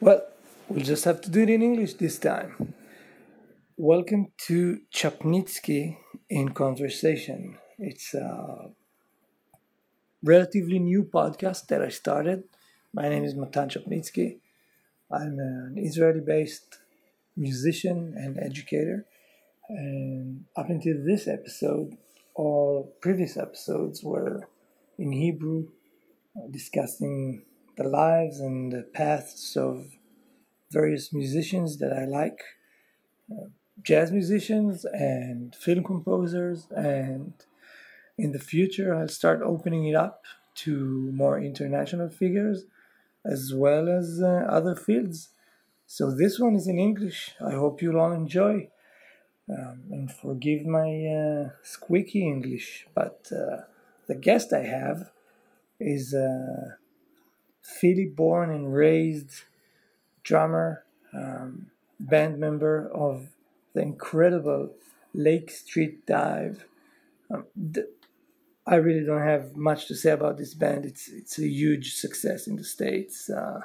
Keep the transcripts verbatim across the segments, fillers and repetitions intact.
Well, we'll just have to do it in English this time. Welcome to Chapnizky in Conversation. It's a relatively new podcast that I started. My name is Matan Chapnizky. I'm an Israeli-based musician and educator. And up until this episode, all previous episodes were in Hebrew, discussing the lives and the paths of various musicians that I like, uh, jazz musicians and film composers, and in the future I'll start opening it up to more international figures as well as uh, other fields. So this one is in English. I hope you'll all enjoy, um, and forgive my uh, squeaky English, but uh, the guest I have is a uh, Philly-born and raised drummer, um, band member of the incredible Lake Street Dive. Um, th- I really don't have much to say about this band. It's it's a huge success in the States. Uh,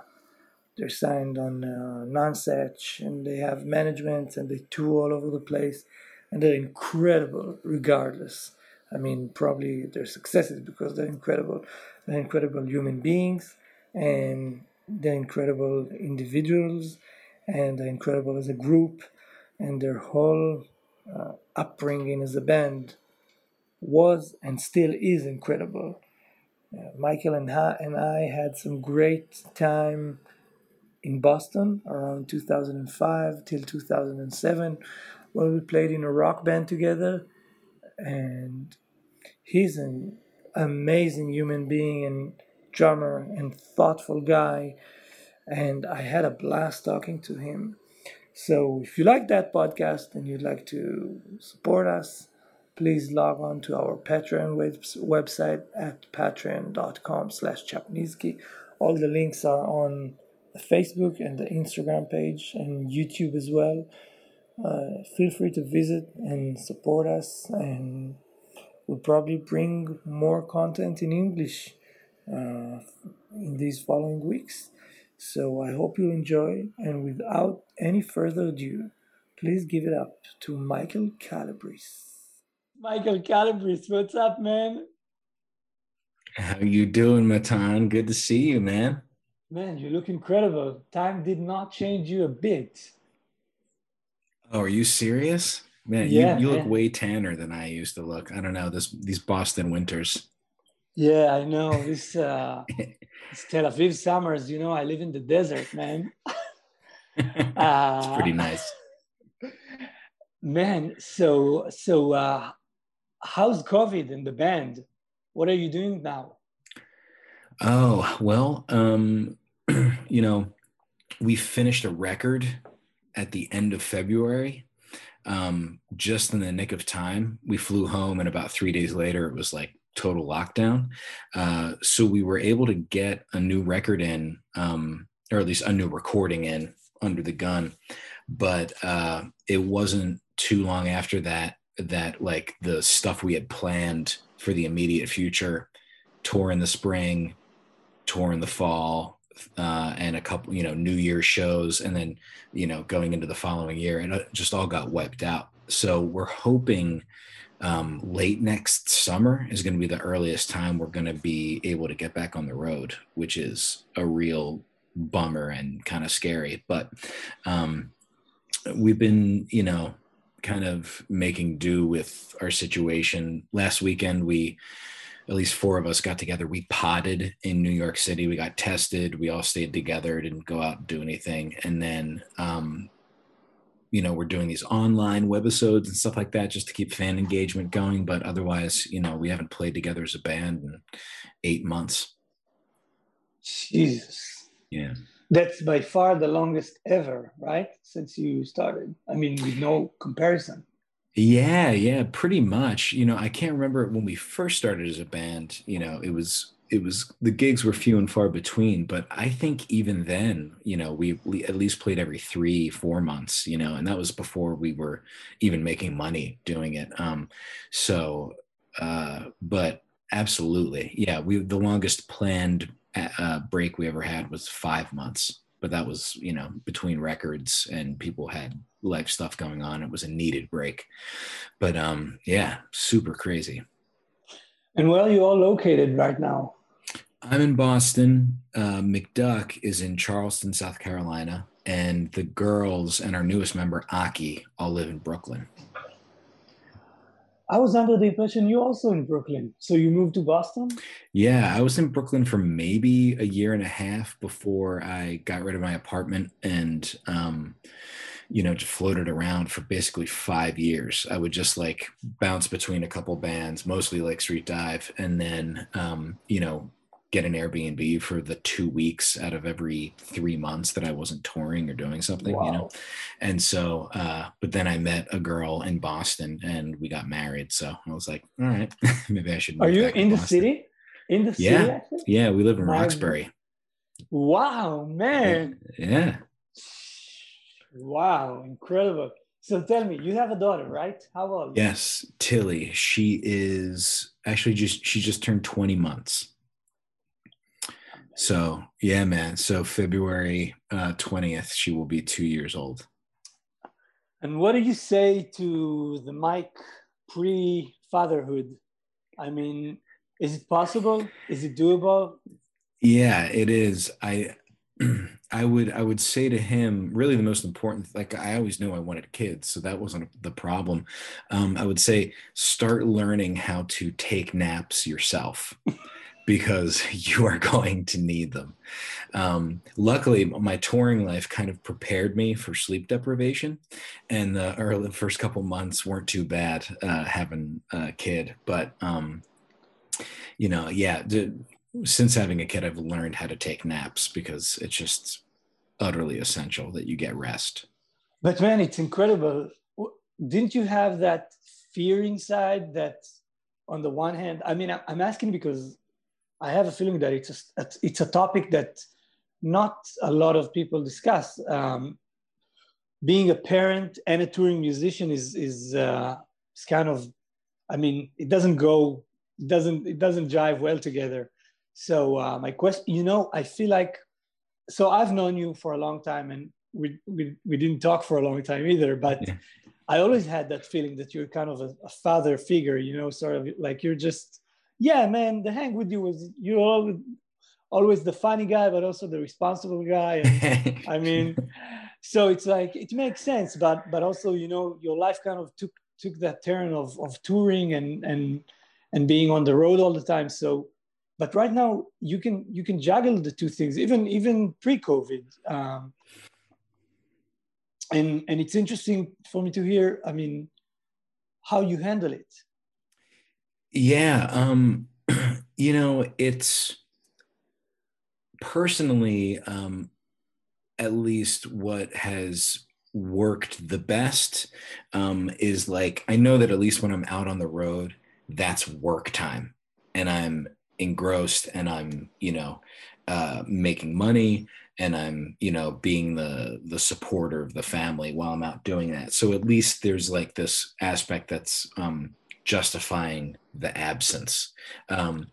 they're signed on uh, Nonesuch, and they have management, and they tour all over the place, and they're incredible regardless. I mean, probably their success is because they're incredible. They're incredible human beings, and they're incredible individuals, and they're incredible as a group, and their whole uh, upbringing as a band was and still is incredible. Uh, Michael and, ha- and I had some great time in Boston around two thousand five till two thousand seven, where we played in a rock band together, and he's an amazing human being and drummer and thoughtful guy, and I had a blast talking to him. So if you like that podcast and you'd like to support us, please log on to our Patreon web- website at patreon dot com slash Chapnizky. All the links are on the Facebook and the Instagram page and YouTube as well. Uh, feel free to visit and support us, and we'll probably bring more content in English Uh, in these following weeks. So I hope you enjoy, and without any further ado, please give it up to Michael Calabrese. Michael Calabrese, what's up, man? How you doing, Matan? Good to see you, man. Man, you look incredible. Time did not change you a bit. Oh, are you serious? Man, yeah, you, you man. Look way tanner than I used to look. I don't know, this these Boston winters. Yeah, I know. This, uh, this Tel Aviv summers, you know, I live in the desert, man. uh, it's pretty nice. Man, so so uh, how's COVID in the band? What are you doing now? Oh, well, um, you know, we finished a record at the end of February, um, just in the nick of time. We flew home, and about three days later, it was like total lockdown. Uh, so we were able to get a new record in, um, or at least a new recording in under the gun. But uh, it wasn't too long after that, that like the stuff we had planned for the immediate future, tour in the spring, tour in the fall, uh, and a couple, you know, New Year's shows. And then, you know, going into the following year, and it just all got wiped out. So we're hoping Um, late next summer is going to be the earliest time we're going to be able to get back on the road, which is a real bummer and kind of scary. But um, we've been, you know, kind of making do with our situation. Last weekend, we, at least four of us got together. We potted in New York City. We got tested. We all stayed together, didn't go out and do anything. And then, um, you know, we're doing these online webisodes and stuff like that just to keep fan engagement going. But otherwise, you know, we haven't played together as a band in eight months. Jesus. Yeah. That's by far the longest ever, right? Since you started. I mean, with no comparison. Yeah, yeah, pretty much. You know, I can't remember when we first started as a band, you know, it was, it was, the gigs were few and far between, but I think even then, you know, we, we at least played every three, four months, you know, and that was before we were even making money doing it. Um, so, uh, but absolutely. Yeah. We, the longest planned uh, break we ever had was five months, but that was, you know, between records and people had life stuff going on. It was a needed break, but um, yeah, super crazy. And where are you all located right now? I'm in Boston. Uh, McDuck is in Charleston, South Carolina, and the girls and our newest member, Aki, all live in Brooklyn. I was under the impression you're also in Brooklyn. So you moved to Boston? Yeah, I was in Brooklyn for maybe a year and a half before I got rid of my apartment and, um, you know, just floated around for basically five years. I would just like bounce between a couple bands, mostly Lake Street Dive, and then, um, you know, get an Airbnb for the two weeks out of every three months that I wasn't touring or doing something, wow. you know? And so, uh, but then I met a girl in Boston and we got married. So I was like, all right, maybe I should. Move Are you in the Boston. city? In the yeah. city? I think? Yeah. We live in Roxbury. Wow, man. Yeah. Wow. Incredible. So tell me, you have a daughter, right? How old? Yes. Tilly. She is actually just, she just turned twenty months. So, yeah, man. So February uh, twentieth, she will be two years old. And what do you say to the Mike pre-fatherhood? I mean, is it possible? Is it doable? Yeah, it is. I I would I would say to him, really the most important, like I always knew I wanted kids, so that wasn't the problem. Um, I would say start learning how to take naps yourself. Because you are going to need them. Um, luckily, my touring life kind of prepared me for sleep deprivation, and the early first couple months weren't too bad uh, having a kid. But um, you know, yeah, the, since having a kid, I've learned how to take naps because it's just utterly essential that you get rest. But man, it's incredible. Didn't you have that fear inside? That on the one hand, I mean, I'm asking because I have a feeling that it's a, it's a topic that not a lot of people discuss. Um, being a parent and a touring musician is is uh, it's kind of, I mean, it doesn't go, it doesn't it doesn't jive well together. So uh, my question, you know, I feel like, so I've known you for a long time, and we we, we didn't talk for a long time either. But yeah. I always had that feeling that you're kind of a, a father figure, you know, sort of like you're just. Yeah, man, the hang with you was you're always, always the funny guy, but also the responsible guy. And, I mean, so it's like it makes sense, but but also, you know, your life kind of took took that turn of of touring and and and being on the road all the time. So, but right now you can you can juggle the two things, even even pre-COVID. Um, and and it's interesting for me to hear. I mean, how you handle it. Yeah, um, you know, it's personally, um, at least what has worked the best um, is like, I know that at least when I'm out on the road, that's work time and I'm engrossed and I'm, you know, uh, making money and I'm, you know, being the, the supporter of the family while I'm out doing that. So at least there's like this aspect that's, um, justifying the absence. Um,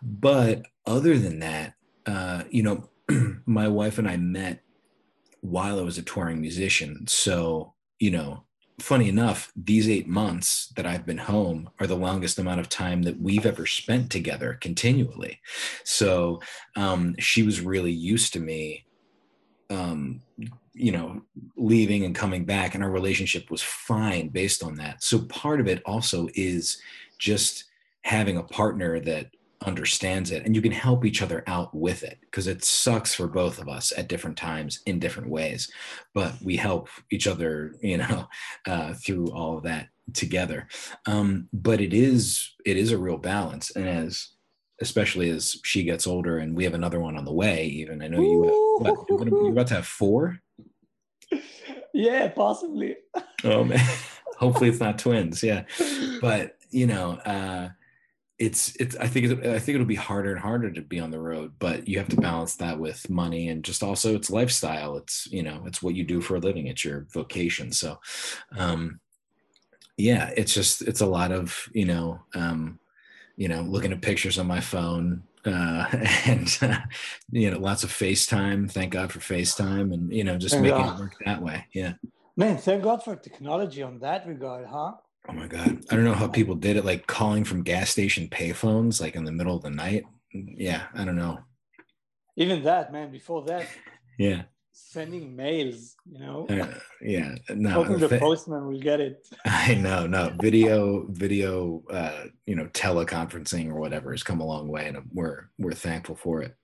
but other than that, uh, you know, my wife and I met while I was a touring musician. So, you know, funny enough, these eight months that I've been home are the longest amount of time that we've ever spent together continually. So um, she was really used to me, um, you know, leaving and coming back, and our relationship was fine based on that. So part of it also is just having a partner that understands it and you can help each other out with it, because it sucks for both of us at different times in different ways, but we help each other, you know, uh, through all of that together. Um, but it is, it is a real balance. And as, especially as she gets older, and we have another one on the way, even I know you, have, what, you're, gonna, you're about to have four. Yeah, possibly. Oh man, hopefully it's not twins. Yeah, but you know, uh, it's it's. I think it's, I think it'll be harder and harder to be on the road, but you have to balance that with money and just also it's lifestyle. It's you know, it's what you do for a living. It's your vocation. So, um, yeah, it's just it's a lot of you know, um, you know, looking at pictures on my phone, uh, and uh, you know, lots of FaceTime. Thank God for FaceTime, and you know, just thank making God. It work that way. Yeah, man, thank God for technology on that regard, huh? Oh my God, I don't know how people did it, like calling from gas station payphones, like in the middle of the night. Yeah, I don't know. Even that, man. Before that, yeah, sending mails, you know. Uh, yeah, no. Hoping the postman will get it. I know, no. Video, video, uh, you know, teleconferencing or whatever has come a long way, and we're we're thankful for it.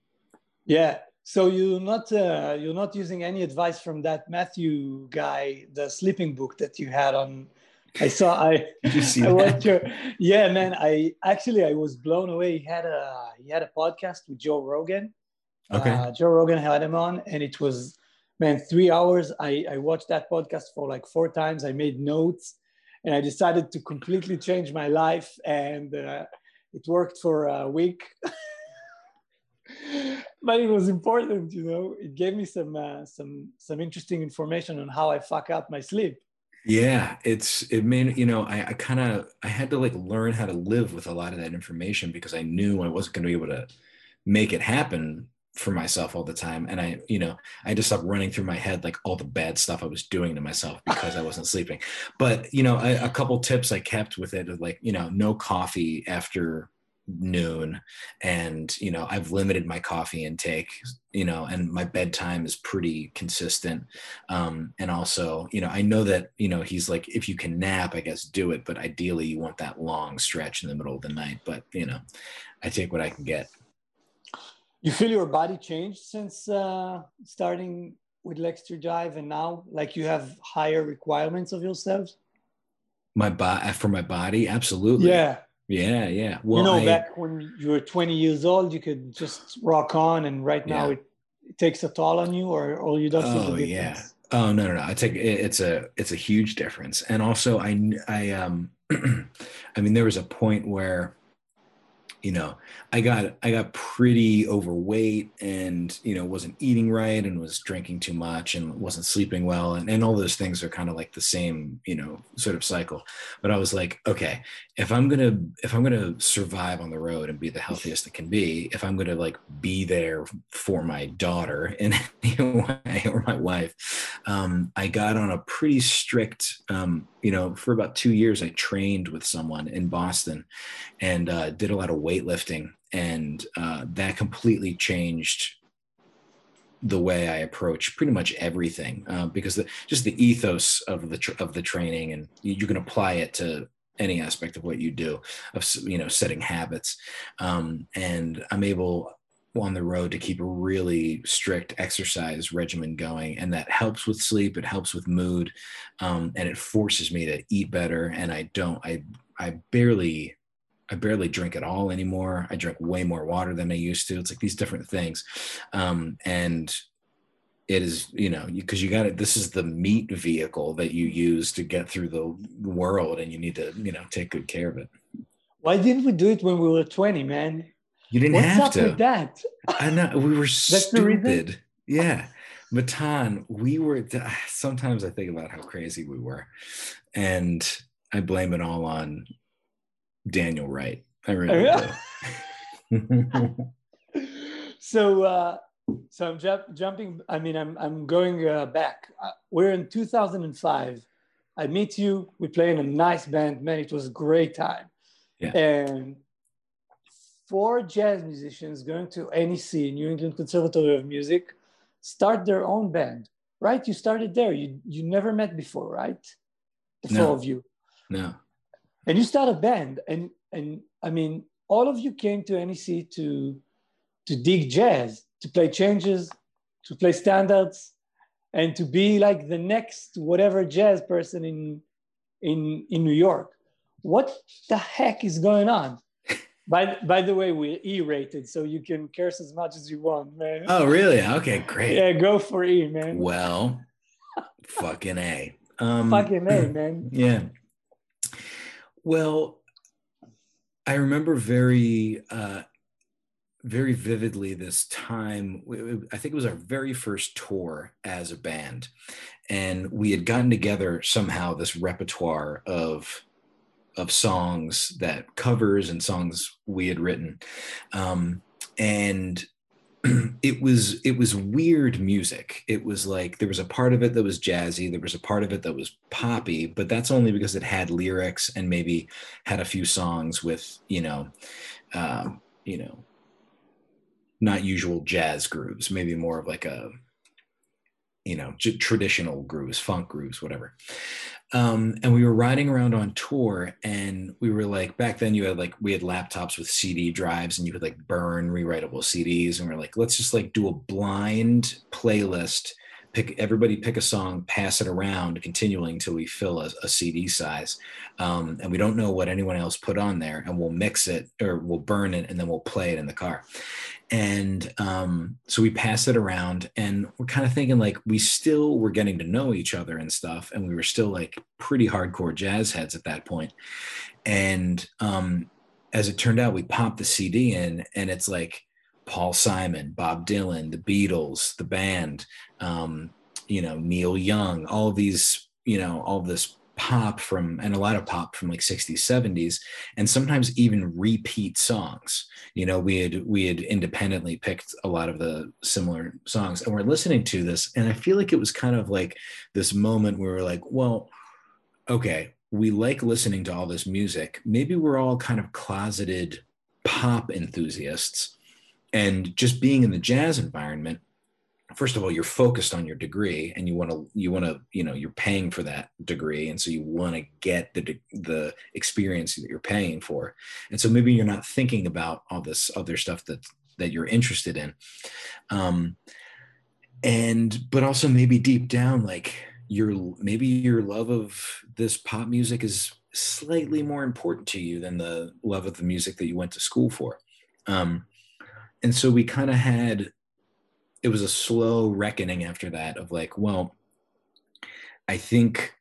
Yeah. So you're not uh, you're not using any advice from that Matthew guy, the sleeping book that you had on. I saw. I Did you see I that? Watched your, yeah, man. I actually I was blown away. He had a he had a podcast with Joe Rogan. Okay. Uh, Joe Rogan had him on, and it was, man, three hours. I, I watched that podcast for like four times. I made notes, and I decided to completely change my life, and uh, it worked for a week. But it was important, you know. It gave me some uh, some some interesting information on how I fuck up my sleep. Yeah, it's it made you know I, I kind of I had to like learn how to live with a lot of that information, because I knew I wasn't going to be able to make it happen for myself all the time. And I, you know, I just stopped running through my head, like all the bad stuff I was doing to myself because I wasn't sleeping. But, you know, I, a couple tips I kept with it, like, you know, no coffee after noon. And, you know, I've limited my coffee intake, you know, and my bedtime is pretty consistent. Um, and also, you know, I know that, you know, he's like, if you can nap, I guess do it. But ideally you want that long stretch in the middle of the night, but you know, I take what I can get. You feel your body changed since uh, starting with Lake Street Dive, and now, like, you have higher requirements of yourselves? My body for my body, absolutely. Yeah, yeah, yeah. Well, you know, I, back when you were twenty years old, you could just rock on, and right now yeah. it, it takes a toll on you, or or you don't oh, feel the difference. Yeah. Oh no, no, no. I take it, it's a it's a huge difference, and also I I um I mean, there was a point where, you know, I got, I got pretty overweight and, you know, wasn't eating right and was drinking too much and wasn't sleeping well. And, and all those things are kind of like the same, you know, sort of cycle. But I was like, okay, if I'm going to, if I'm going to survive on the road and be the healthiest it can be, if I'm going to like be there for my daughter in any way, or my wife, um, I got on a pretty strict, um, you know, for about two years, I trained with someone in Boston and uh, did a lot of weightlifting, and uh, that completely changed the way I approach pretty much everything, uh, because the, just the ethos of the, tr- of the training, and you, you can apply it to any aspect of what you do, of, you know, setting habits. Um, and I'm able on the road to keep a really strict exercise regimen going, and that helps with sleep, it helps with mood, um, and it forces me to eat better. And I don't, I, I barely, I barely drink at all anymore. I drink way more water than I used to. It's like these different things, um, and it is, you know, because you, you got it. This is the meat vehicle that you use to get through the world, and you need to, you know, take good care of it. Why didn't we do it when we were twenty, man? You didn't What's have to. What's up with that? I know, we were stupid. Yeah, Matan, we were. Sometimes I think about how crazy we were, and I blame it all on Daniel Wright. I really do. So, uh, so I'm ju- jumping. I mean, I'm I'm going uh, back. Uh, we're in two thousand five. I meet you. We play in a nice band, man. It was a great time. Yeah. And four jazz musicians going to N E C, New England Conservatory of Music, start their own band, right? You started there. You you never met before, right? The no. four of you. No. And you start a band, and and I mean, all of you came to N E C to to dig jazz, to play changes, to play standards, and to be like the next whatever jazz person in in in New York. What the heck is going on? By, by the way, we're E-rated, so you can curse as much as you want, man. Oh, really? Okay, great. Yeah, go for E, man. Well, fucking A. Um, fucking A, man. Yeah. Well, I remember very, uh, very vividly this time. I think it was our very first tour as a band. And we had gotten together somehow this repertoire of... of songs that covers and songs we had written. Um, And it was, it was weird music. It was like, there was a part of it that was jazzy. There was a part of it that was poppy, but that's only because it had lyrics and maybe had a few songs with, you know, um, you know, not usual jazz grooves, maybe more of like a, you know, j- traditional grooves, funk grooves, whatever. Um, and we were riding around on tour, and we were like, back then you had like, we had laptops with C D drives, and you could like burn rewritable C Ds. And we we're like, let's just like do a blind playlist, pick everybody, pick a song, pass it around continually until we fill a, a C D size. Um, and we don't know what anyone else put on there, and we'll mix it or we'll burn it, and then we'll play it in the car. And um, so we passed it around, and we're kind of thinking like, we still were getting to know each other and stuff. And we were still like pretty hardcore jazz heads at that point. And um, as it turned out, we popped the C D in, and it's like Paul Simon, Bob Dylan, the Beatles, the band, um, you know, Neil Young, all of these, you know, all this pop from, and a lot of pop from like sixties, seventies, and sometimes even repeat songs. You know, we had, we had independently picked a lot of the similar songs, and we're listening to this. And I feel like it was kind of like this moment where we're like, well, okay, we like listening to all this music. Maybe we're all kind of closeted pop enthusiasts, and just being in the jazz environment, first of all, you're focused on your degree, and you want to, you want to, you know, you're paying for that degree. And so you want to get the, the experience that you're paying for. And so maybe you're not thinking about all this other stuff that, that you're interested in. Um, and, but also maybe deep down, like your, maybe your love of this pop music is slightly more important to you than the love of the music that you went to school for. Um, and so we kind of had, it was a slow reckoning after that of like, well, I think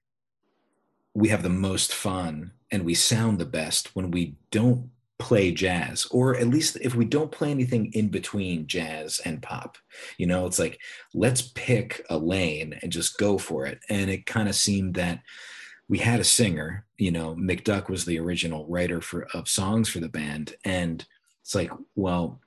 we have the most fun and we sound the best when we don't play jazz, or at least if we don't play anything in between jazz and pop. You know, it's like, let's pick a lane and just go for it. And it kind of seemed that we had a singer, you know, McDuck was the original writer for of songs for the band. And it's like, well,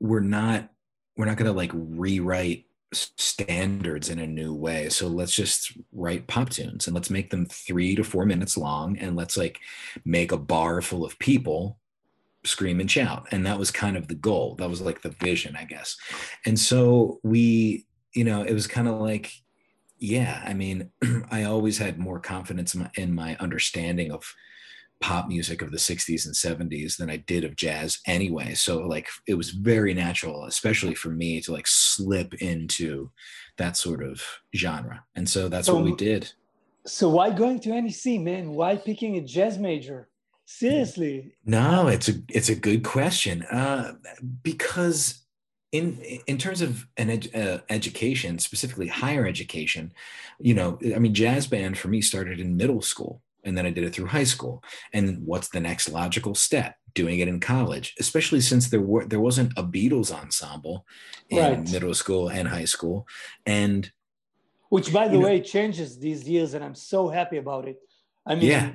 we're not, we're not going to like rewrite standards in a new way. So let's just write pop tunes, and let's make them three to four minutes long. And let's like make a bar full of people scream and shout. And that was kind of the goal. That was like the vision, I guess. And so we, you know, it was kind of like, yeah, I mean, I always had more confidence in my, in my understanding of pop music of the sixties and seventies than I did of jazz anyway. So like, it was very natural, especially for me, to like slip into that sort of genre. And so that's so, what we did. So why going to N E C, man? Why picking a jazz major? Seriously? No, it's a, it's a good question. Uh, because in, in terms of an ed, uh, education, specifically higher education, you know, I mean, jazz band for me started in middle school. And then I did it through high school. And what's the next logical step? Doing it in college, especially since there were there wasn't a Beatles ensemble in right. middle school and high school. And which, by the way, know, changes these years, and I'm so happy about it. I mean, yeah.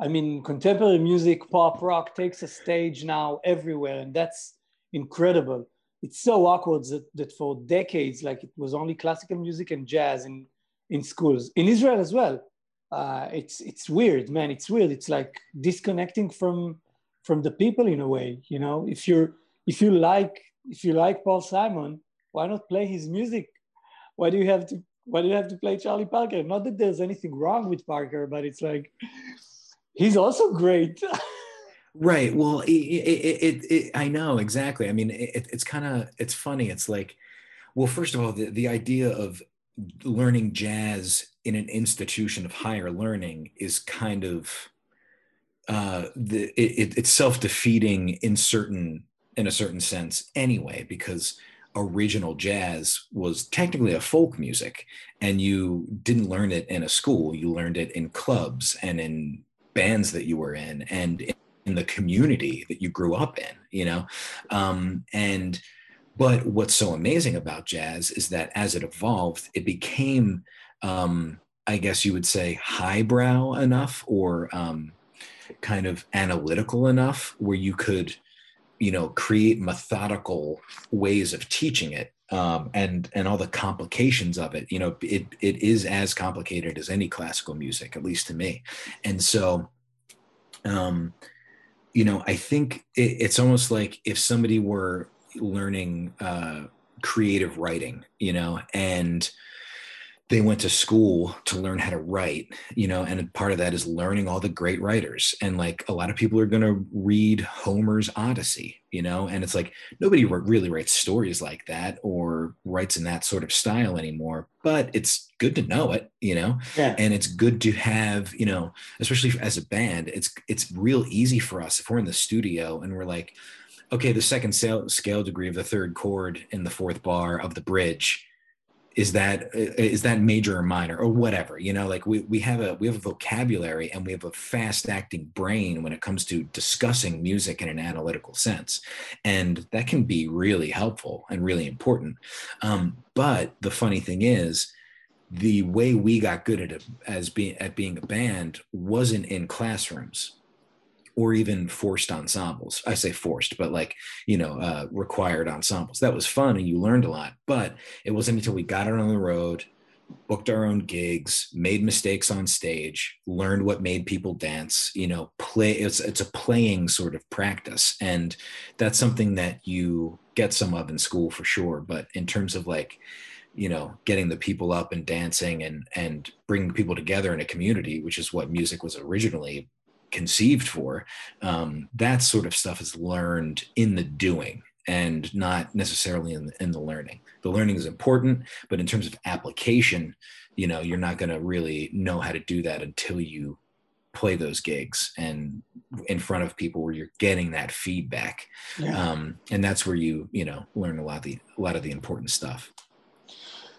I mean, contemporary music, pop, rock takes a stage now everywhere, and that's incredible. It's so awkward that, that for decades, like it was only classical music and jazz in, in schools in Israel as well. Uh, it's it's weird, man. It's weird. It's like disconnecting from from the people in a way. You know, if you're if you like if you like Paul Simon, why not play his music? Why do you have to Why do you have to play Charlie Parker? Not that there's anything wrong with Parker, but it's like he's also great. Right. Well, it, it, it, it, I know exactly. I mean, it, it's kind of it's funny. It's like, well, first of all, the, the idea of learning jazz in an institution of higher learning is kind of uh, the, it, it's self-defeating in certain in a certain sense anyway, because original jazz was technically a folk music, and you didn't learn it in a school. You learned it in clubs and in bands that you were in and in the community that you grew up in, you know? Um, and But what's so amazing about jazz is that as it evolved, it became, um, I guess you would say, highbrow enough or um, kind of analytical enough where you could you know, create methodical ways of teaching it, um, and and all the complications of it. You know, it it is as complicated as any classical music, at least to me. And so, um, you know, I think it, it's almost like if somebody were learning uh, creative writing, you know, and they went to school to learn how to write, you know, and part of that is learning all the great writers. And like, a lot of people are going to read Homer's Odyssey, you know, and it's like, nobody really writes stories like that or writes in that sort of style anymore, but it's good to know it, you know, yeah. And it's good to have, you know, especially as a band, it's, it's real easy for us if we're in the studio and we're like, okay, the second scale degree of the third chord in the fourth bar of the bridge, is that, is that major or minor or whatever, you know, like we, we have a, we have a vocabulary and we have a fast acting brain when it comes to discussing music in an analytical sense. And that can be really helpful and really important. Um, but the funny thing is, the way we got good at it as being, at being a band wasn't in classrooms or even forced ensembles. I say forced, but like, you know, uh, required ensembles. That was fun and you learned a lot, but it wasn't until we got out on the road, booked our own gigs, made mistakes on stage, learned what made people dance, you know, play. It's, it's a playing sort of practice. And that's something that you get some of in school for sure. But in terms of like, you know, getting the people up and dancing and, and bringing people together in a community, which is what music was originally conceived for, um, that sort of stuff is learned in the doing and not necessarily in the, in the learning. The learning is important, but in terms of application, you know, you're not going to really know how to do that until you play those gigs and in front of people where you're getting that feedback. Yeah. Um, and that's where you, you know, learn a lot of the, a lot of the important stuff.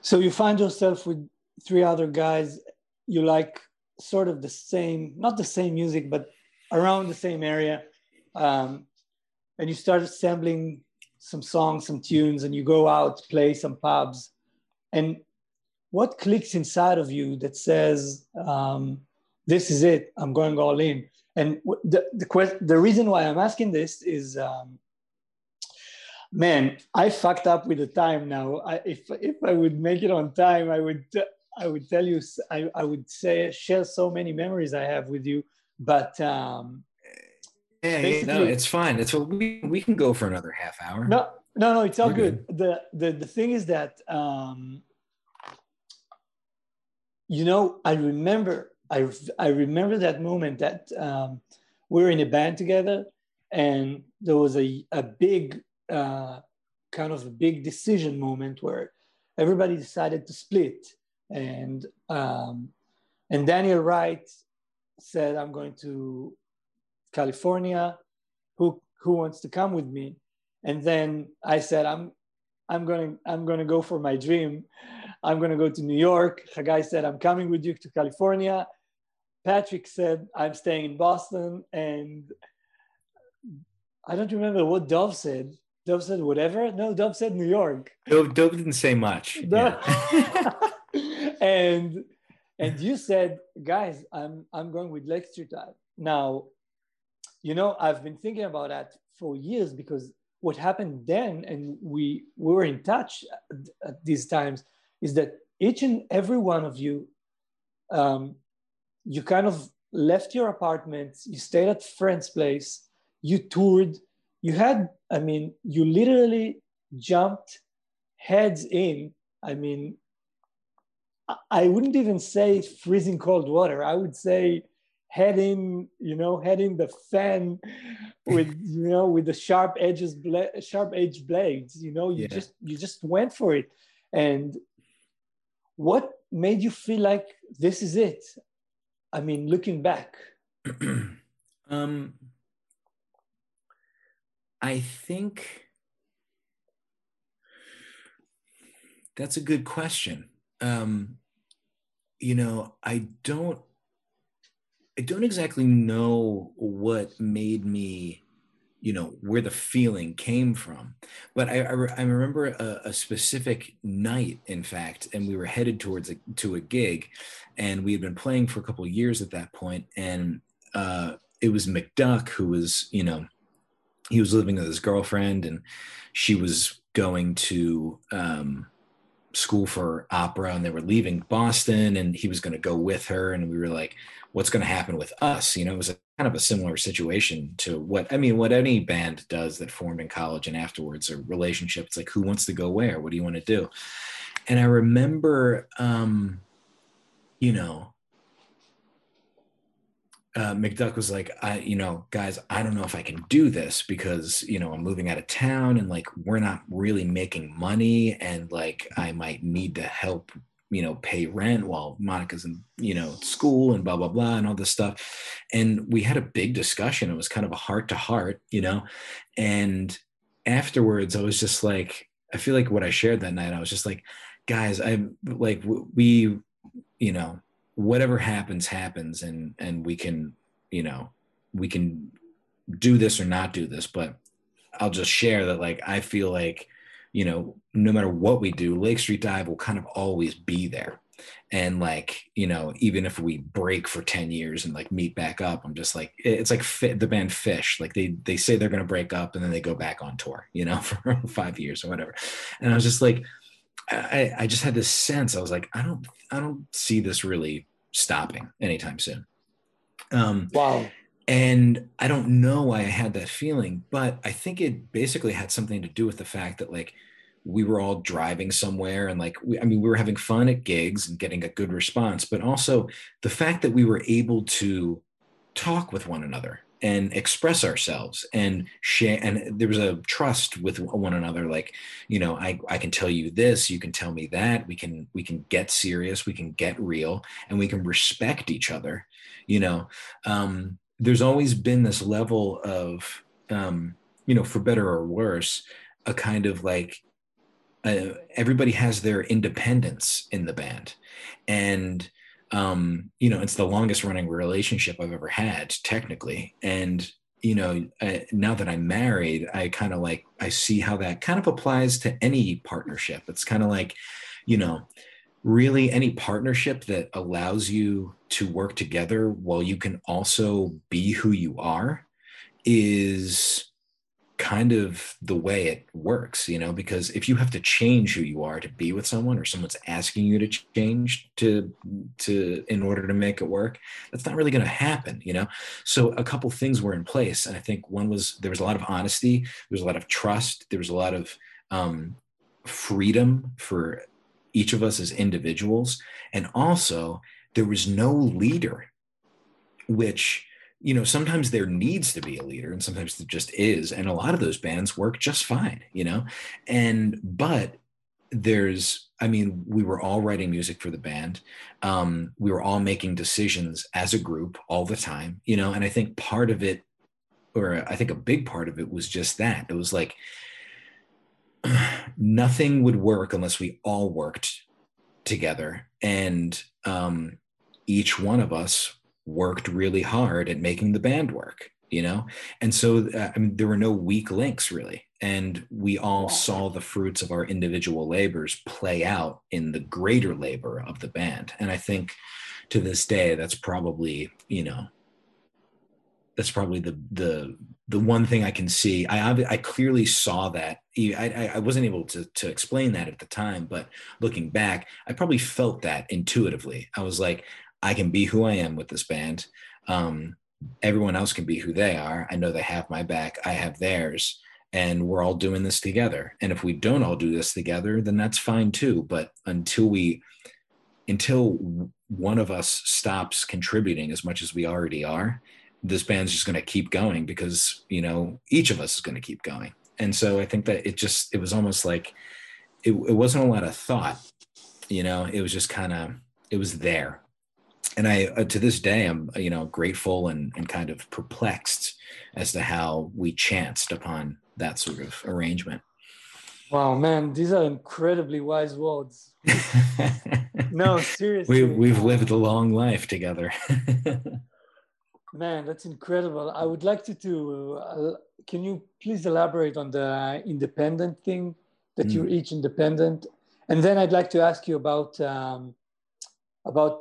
So you find yourself with three other guys you like, sort of the same, not the same music, but around the same area. Um, and you start assembling some songs, some tunes, and you go out, play some pubs. And what clicks inside of you that says, um, this is it, I'm going all in. And the the, quest, the reason why I'm asking this is, um, man, I fucked up with the time now. I, if, if I would make it on time, I would... Uh, I would tell you, I, I would say, share so many memories I have with you, but um, yeah, yeah, no, it's fine. It's we we can go for another half hour. No, no, no, it's all good. good. The the the thing is that um, you know, I remember, I I remember that moment that um, we were in a band together, and there was a a big uh, kind of a big decision moment where everybody decided to split. And um, and Daniel Wright said, "I'm going to California. Who who wants to come with me?" And then I said, "I'm I'm going I'm going to go for my dream. I'm going to go to New York." Hagai said, "I'm coming with you to California." Patrick said, "I'm staying in Boston." And I don't remember what Dove said. Dove said whatever. No, Dove said New York. Dove, Dove didn't say much. Dove- yeah. And and you said, guys, I'm I'm going with Lake Street Dive. Now, you know, I've been thinking about that for years because what happened then, and we, we were in touch at, at these times, is that each and every one of you, um, you kind of left your apartment, you stayed at friend's place, you toured, you had, I mean, you literally jumped heads in, I mean, I wouldn't even say freezing cold water. I would say head in, you know, head in the fan with, you know, with the sharp edges, bla- sharp edge blades, you know, you yeah. just, you just went for it. And what made you feel like this is it? I mean, looking back. um, I think that's a good question. Um, you know, I don't, I don't exactly know what made me, you know, where the feeling came from, but I, I, re- I remember a, a specific night, in fact, and we were headed towards a, to a gig, and we had been playing for a couple of years at that point, and uh, it was McDuck who was, you know, he was living with his girlfriend, and she was going to um, school for opera, and they were leaving Boston, and he was going to go with her. And we were like, what's going to happen with us? You know, it was a, kind of a similar situation to what, I mean, what any band does that formed in college and afterwards, a relationship. It's like, who wants to go where? What do you want to do? And I remember, um, you know, Uh, McDuck was like, I, you know, guys, I don't know if I can do this because, you know, I'm moving out of town and like, we're not really making money. And like, I might need to help, you know, pay rent while Monica's in, you know, school and blah, blah, blah, and all this stuff. And we had a big discussion. It was kind of a heart to heart, you know? And afterwards I was just like, I feel like what I shared that night, I was just like, guys, I like, we, you know, whatever happens, happens. And, and we can, you know, we can do this or not do this, but I'll just share that. Like, I feel like, you know, no matter what we do, Lake Street Dive will kind of always be there. And like, you know, even if we break for ten years and like meet back up, I'm just like, it's like the band Fish, like they, they say they're going to break up and then they go back on tour, you know, for five years or whatever. And I was just like, I, I just had this sense. I was like, I don't, I don't see this really stopping anytime soon. Um, wow. And I don't know why I had that feeling, but I think it basically had something to do with the fact that like we were all driving somewhere and like, we, I mean, we were having fun at gigs and getting a good response, but also the fact that we were able to talk with one another and express ourselves and share. And there was a trust with one another. Like, you know, I, I can tell you this, you can tell me that, we can, we can get serious, we can get real, and we can respect each other. You know, um, there's always been this level of, um, you know, for better or worse, a kind of like, uh, everybody has their independence in the band. And Um, you know, it's the longest running relationship I've ever had technically. And, you know, I, now that I'm married, I kind of like, I see how that kind of applies to any partnership. It's kind of like, you know, really any partnership that allows you to work together while you can also be who you are is kind of the way it works, you know, because if you have to change who you are to be with someone, or someone's asking you to change to, to, in order to make it work, that's not really going to happen, you know? So a couple things were in place. And I think one was, there was a lot of honesty, there was a lot of trust, there was a lot of um, freedom for each of us as individuals. And also there was no leader, which, you know, sometimes there needs to be a leader and sometimes there just is. And a lot of those bands work just fine, you know? And, but there's, I mean, we were all writing music for the band. Um, we were all making decisions as a group all the time, you know? And I think part of it, or I think a big part of it was just that. It was like, nothing would work unless we all worked together. And um, each one of us worked really hard at making the band work, you know? And so, uh, I mean, there were no weak links really. And we all saw the fruits of our individual labors play out in the greater labor of the band. And I think to this day, that's probably, you know, that's probably the, the, the one thing I can see. I, I clearly saw that. I, I wasn't able to, to explain that at the time, but looking back, I probably felt that intuitively. I was like, I can be who I am with this band. Um, everyone else can be who they are. I know they have my back. I have theirs. And we're all doing this together. And if we don't all do this together, then that's fine too. But until we, until one of us stops contributing as much as we already are, this band's just going to keep going because, you know, each of us is going to keep going. And so I think that it just, it was almost like, it, it wasn't a lot of thought, you know, it was just kind of, it was there. And I, uh, to this day, I'm, you know, grateful and, and kind of perplexed as to how we chanced upon that sort of arrangement. Wow, man, these are incredibly wise words. No, seriously. We, we've lived a long life together. Man, that's incredible. I would like to do, uh, can you please elaborate on the independent thing, that mm. you're each independent? And then I'd like to ask you about, um, about,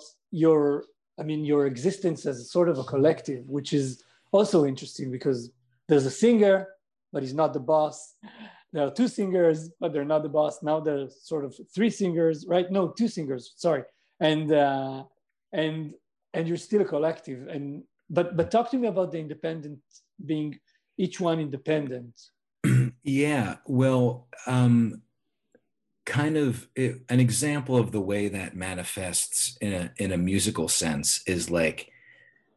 your, I mean, your existence as a sort of a collective, which is also interesting because there's a singer, but he's not the boss. There are two singers, but they're not the boss. Now there are sort of three singers, right? No, two singers, sorry. And uh, and and you're still a collective. And but but talk to me about the independent, being each one independent. Yeah, well, um, kind of it, an example of the way that manifests in a in a musical sense is like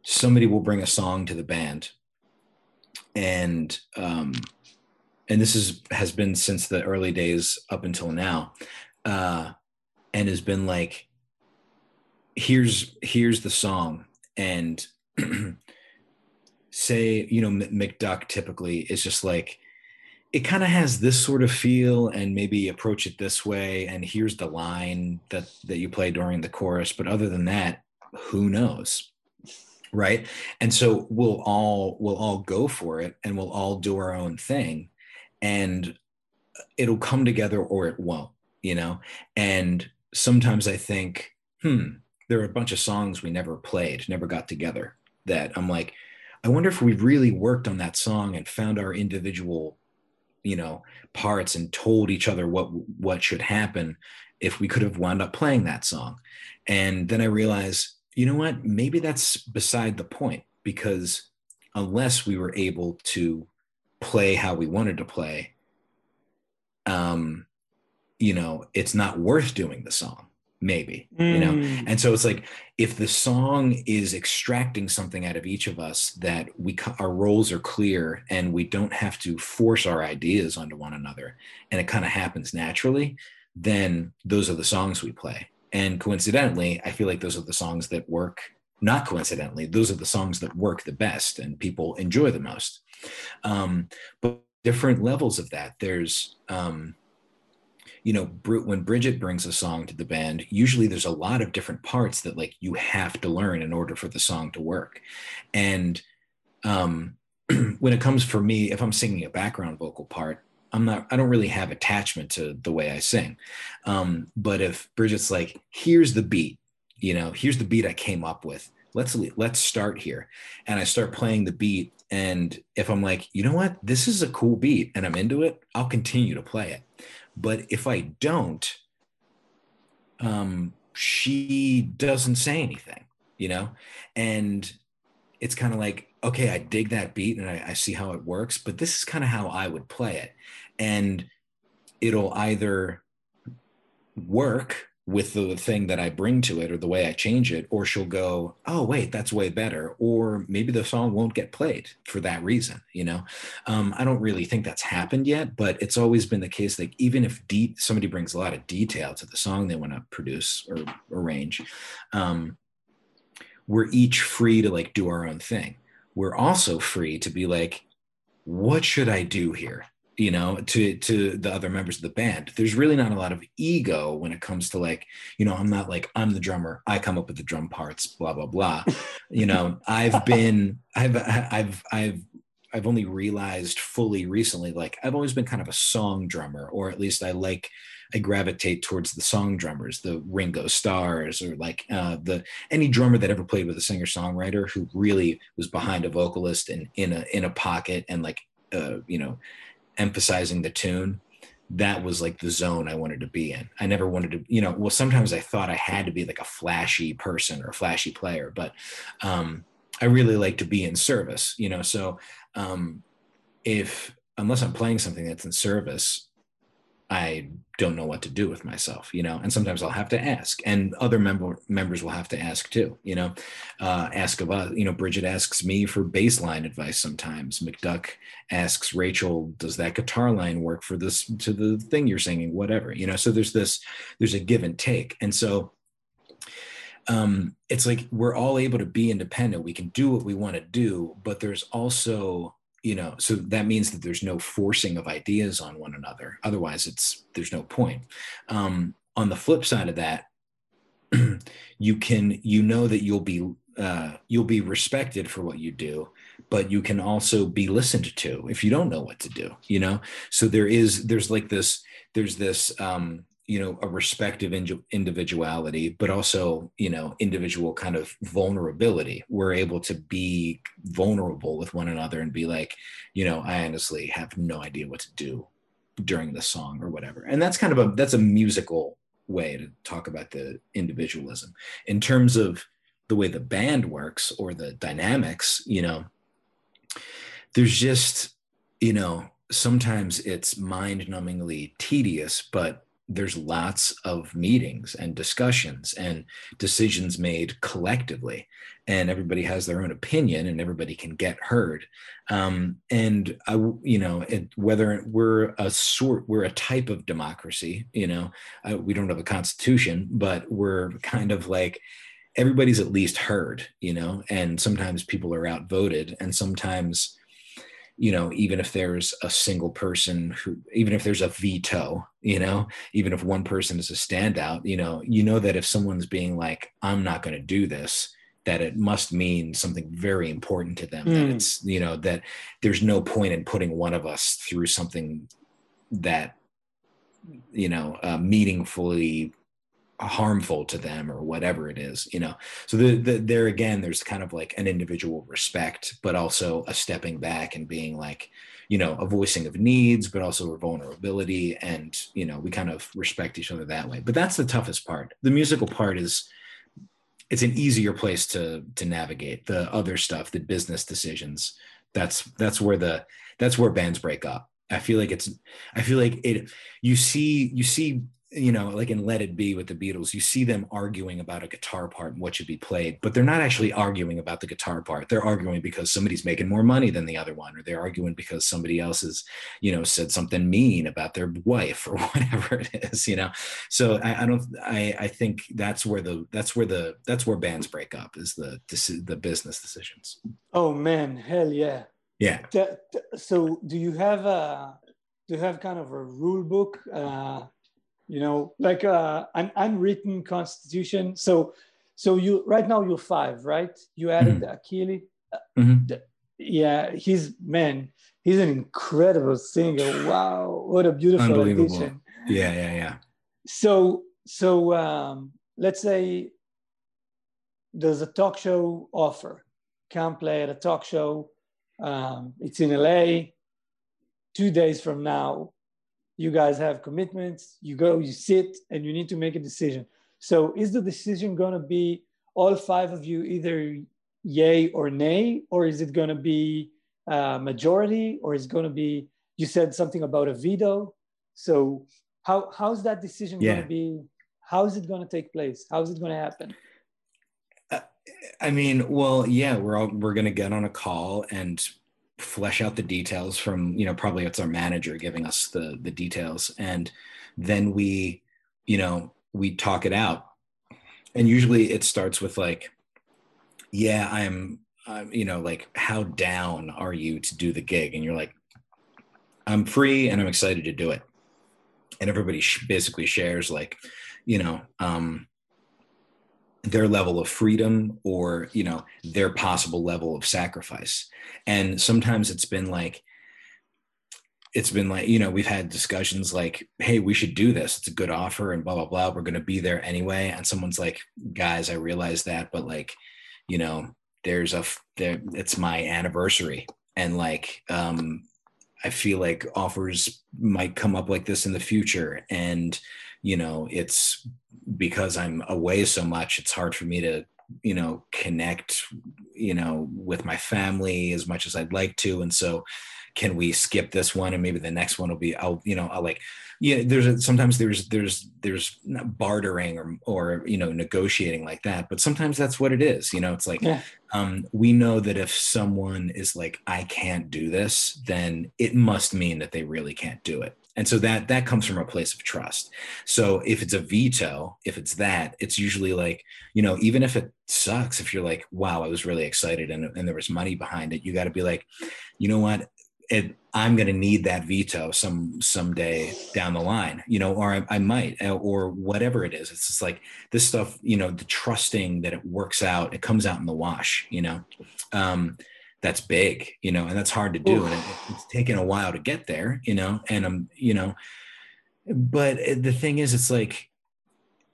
somebody will bring a song to the band, and um, and this is has been since the early days up until now, uh, and has been like, here's here's the song, and say, you know, McDuck typically is just like, it kind of has this sort of feel and maybe approach it this way. And here's the line that, that you play during the chorus. But other than that, who knows? Right. And so we'll all, we'll all go for it, and we'll all do our own thing, and it'll come together or it won't, you know? And sometimes I think, hmm, there are a bunch of songs we never played, never got together, that I'm like, I wonder if we really worked on that song and found our individual, you know, parts and told each other what what should happen, if we could have wound up playing that song. And then I realized, you know what, maybe that's beside the point, because unless we were able to play how we wanted to play, um, you know, it's not worth doing the song, maybe, mm. you know? And so it's like, if the song is extracting something out of each of us, that we, our roles are clear and we don't have to force our ideas onto one another, and it kind of happens naturally, then those are the songs we play. And coincidentally, I feel like those are the songs that work, not coincidentally, those are the songs that work the best and people enjoy the most. Um, but different levels of that, there's, um, you know, when Bridget brings a song to the band, usually there's a lot of different parts that like you have to learn in order for the song to work. And um, when it comes for me, if I'm singing a background vocal part, I'm not, I don't really have attachment to the way I sing. Um, but if Bridget's like, here's the beat, you know, here's the beat I came up with, let's, let's start here. And I start playing the beat. And if I'm like, you know what, this is a cool beat and I'm into it, I'll continue to play it. But if I don't, um, she doesn't say anything, you know? And it's kind of like, okay, I dig that beat and I, I see how it works, but this is kind of how I would play it. And it'll either work with the thing that I bring to it or the way I change it, or she'll go, oh, wait, that's way better. Or maybe the song won't get played for that reason, you know? Um, I don't really think that's happened yet, but it's always been the case that even if de- somebody brings a lot of detail to the song they want to produce or arrange, um, we're each free to like do our own thing. We're also free to be like, what should I do here? You know, to to the other members of the band. There's really not a lot of ego when it comes to like, you know, I'm not like, I'm the drummer, I come up with the drum parts, blah, blah, blah. You know, I've been, I've, I've, I've, I've only realized fully recently, like I've always been kind of a song drummer, or at least I like, I gravitate towards the song drummers, the Ringo Starrs, or like uh, the, any drummer that ever played with a singer-songwriter who really was behind a vocalist and in a, in a pocket and like, uh, you know, emphasizing the tune. That was like the zone I wanted to be in. I never wanted to, you know, well, sometimes I thought I had to be like a flashy person or a flashy player, but um, I really like to be in service, you know? So um, if, unless I'm playing something that's in service, I don't know what to do with myself, you know? And sometimes I'll have to ask, and other member members will have to ask too, you know, uh, ask about, you know, Bridget asks me for bass line advice sometimes. McDuck asks Rachel, does that guitar line work for this, to the thing you're singing, whatever, you know? So there's this, there's a give and take. And so um, it's like, we're all able to be independent. We can do what we want to do, but there's also, you know, so that means that there's no forcing of ideas on one another. Otherwise, it's, there's no point. Um, on the flip side of that, you can, you know that you'll be, uh, you'll be respected for what you do, but you can also be listened to if you don't know what to do, you know? So there is, there's like this, there's this um, you know, a respect of individuality, but also, you know, individual kind of vulnerability. We're able to be vulnerable with one another and be like, you know, I honestly have no idea what to do during the song or whatever. And that's kind of a, that's a musical way to talk about the individualism. In terms of the way the band works or the dynamics, you know, there's just, you know, sometimes it's mind-numbingly tedious, but there's lots of meetings and discussions and decisions made collectively, and everybody has their own opinion and everybody can get heard. Um, and I, you know, it, whether we're a sort, we're a type of democracy, you know, uh, we don't have a constitution, but we're kind of like, everybody's at least heard, you know, and sometimes people are outvoted, and sometimes, you know, even if there's a single person who, even if there's a veto, you know, even if one person is a standout, you know, you know that if someone's being like, I'm not going to do this, that it must mean something very important to them. Mm. That it's, you know, that there's no point in putting one of us through something that, you know, uh, meaningfully harmful to them or whatever it is, you know. So the, the, there again, there's kind of like an individual respect, but also a stepping back and being like, you know, a voicing of needs, but also a vulnerability. And, you know, we kind of respect each other that way. But that's the toughest part. The musical part is, it's an easier place to to navigate. The other stuff, the business decisions, that's that's where the that's where bands break up. I feel like it's I feel like it you see you see you know, like in Let It Be with the Beatles, you see them arguing about a guitar part and what should be played, but they're not actually arguing about the guitar part. They're arguing because somebody's making more money than the other one, or they're arguing because somebody else has, you know, said something mean about their wife or whatever it is, you know? So I, I don't, I, I think that's where the, that's where the, that's where bands break up, is the, the business decisions. Oh man, hell yeah. Yeah. So do you have a, do you have kind of a rule book? Uh, You know, like uh, an unwritten constitution. So, so you right now you're five, right? You added mm-hmm. Achille. Mm-hmm. Yeah, he's man. He's an incredible singer. Wow, what a beautiful addition. Yeah, yeah, yeah. So, so um, let's say there's a talk show offer. Come play at a talk show. Um, it's in L A. Two days from now. You guys have commitments, you go, you sit, and you need to make a decision. So is the decision going to be all five of you either yay or nay, or is it going to be a majority, or is it going to be, you said something about a veto. So how how's that decision yeah. going to be? How is it going to take place? How is it going to happen? Uh, I mean, well, yeah, we're all, we're going to get on a call and flesh out the details from, you know, probably it's our manager giving us the the details, and then we, you know, we talk it out, and usually it starts with like, yeah, I'm, I'm you know, like, how down are you to do the gig? And you're like, I'm free and I'm excited to do it, and everybody sh- basically shares like, you know, um their level of freedom, or, you know, their possible level of sacrifice. And sometimes it's been like, it's been like, you know, we've had discussions like, hey, we should do this. It's a good offer and blah, blah, blah. We're going to be there anyway. And someone's like, guys, I realize that, but like, you know, there's a, there, it's my anniversary. And like, um, I feel like offers might come up like this in the future. And, you know, it's because I'm away so much, it's hard for me to, you know, connect, you know, with my family as much as I'd like to. And so can we skip this one? And maybe the next one will be, I'll, you know, I'll like, yeah, there's a, sometimes there's, there's, there's bartering or, or, you know, negotiating like that, but sometimes that's what it is. You know, it's like, yeah. um, we know that if someone is like, I can't do this, then it must mean that they really can't do it. And so that, that comes from a place of trust. So if it's a veto, if it's that, it's usually like, you know, even if it sucks, if you're like, wow, I was really excited and, and there was money behind it, you got to be like, you know what, it, I'm going to need that veto some someday down the line, you know, or I, I might, or whatever it is. It's just like this stuff, you know, the trusting that it works out, it comes out in the wash, you know, um, that's big, you know, and that's hard to do. And it, it's taken a while to get there, you know, and I'm, you know, But the thing is, it's like,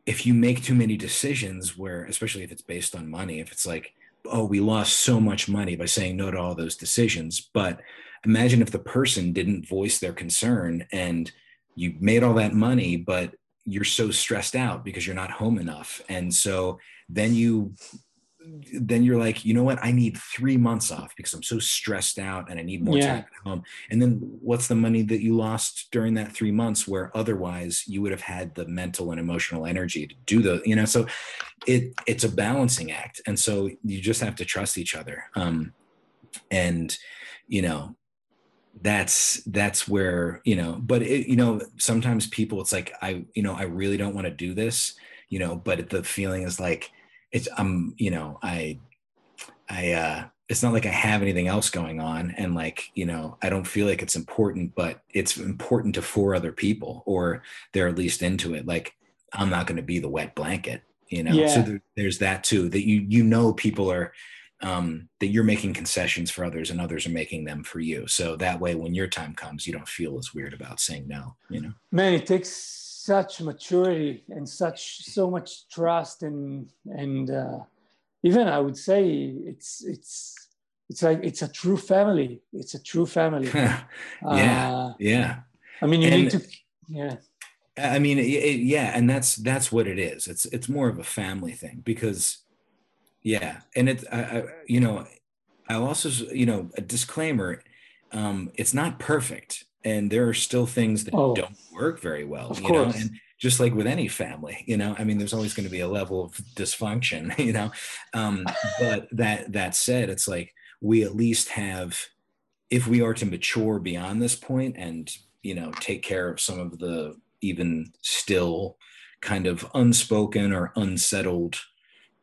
if you make too many decisions where, especially if it's based on money, if it's like, oh, we lost so much money by saying no to all those decisions. But imagine if the person didn't voice their concern and you made all that money, but you're so stressed out because you're not home enough. And so then you, then you're like, you know what? I need three months off because I'm so stressed out and I need more yeah. time at home. And then what's the money that you lost during that three months where otherwise you would have had the mental and emotional energy to do the, you know, so it it's a balancing act. And so you just have to trust each other. Um, and, you know, that's, that's where, you know, but it, you know, sometimes people it's like, I, you know, I really don't want to do this, you know, but the feeling is like, it's, um, you know, I, I, uh, it's not like I have anything else going on. And like, you know, I don't feel like it's important, but it's important to four other people, or they're at least into it. Like, I'm not going to be the wet blanket, you know? Yeah. So there, there's that too, that you, you know, people are, um, that you're making concessions for others and others are making them for you. So that way, when your time comes, you don't feel as weird about saying no, you know? Man, it takes such maturity and such so much trust and and uh, even I would say it's it's it's like it's a true family. It's a true family. yeah, uh, yeah. I mean, you and, need to. Yeah. I mean, it, it, yeah, and that's that's what it is. It's it's more of a family thing because, yeah, and it I, I you know, I'll also you know a disclaimer. Um, it's not perfect. And there are still things that oh, don't work very well, you course. know, and just like with any family, you know, I mean, there's always going to be a level of dysfunction, you know, um, but that, that said, it's like, we at least have, if we are to mature beyond this point and, you know, take care of some of the even still kind of unspoken or unsettled,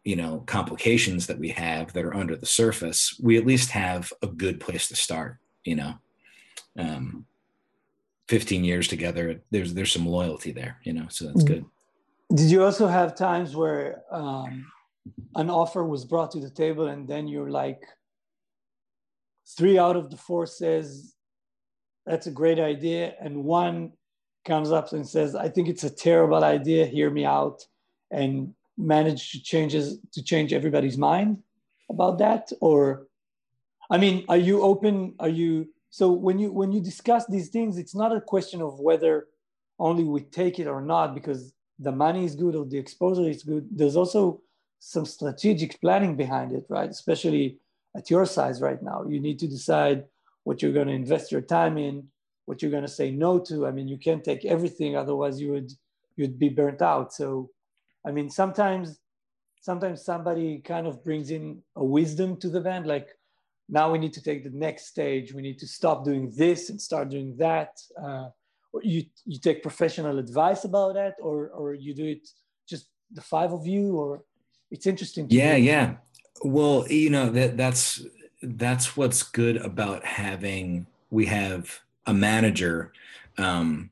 you know, complications that we have that are under the surface, we at least have a good place to start, you know, um, fifteen years together, there's there's some loyalty there, you know, so that's good. Did you also have times where um, an offer was brought to the table and then you're like, three out of the four says, that's a great idea. And one comes up and says, I think it's a terrible idea, hear me out, and manage to changes to change everybody's mind about that? Or, I mean, are you open, are you... So when you when you discuss these things, it's not a question of whether only we take it or not because the money is good or the exposure is good. There's also some strategic planning behind it, right? Especially at your size right now, you need to decide what you're going to invest your time in, what you're going to say no to. I mean, you can't take everything, otherwise you would you'd be burnt out. So, I mean, sometimes sometimes somebody kind of brings in a wisdom to the band, like, now we need to take the next stage. We need to stop doing this and start doing that. Uh, or you you take professional advice about that, or or you do it just the five of you. Or it's interesting. To yeah, hear. yeah. Well, you know that that's that's what's good about having we have a manager, um,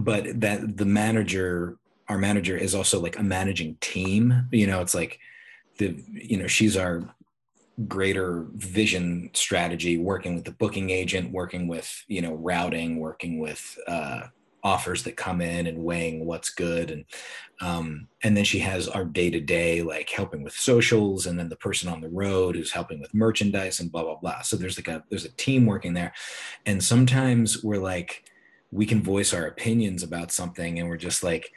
but that the manager, our manager, is also like a managing team. You know, it's like the you know she's our greater vision strategy, working with the booking agent, working with, you know, routing, working with uh, offers that come in and weighing what's good. And, um, and then she has our day-to-day, like helping with socials, and then the person on the road who's helping with merchandise and blah, blah, blah. So there's like a, there's a team working there. And sometimes we're like, we can voice our opinions about something and we're just like,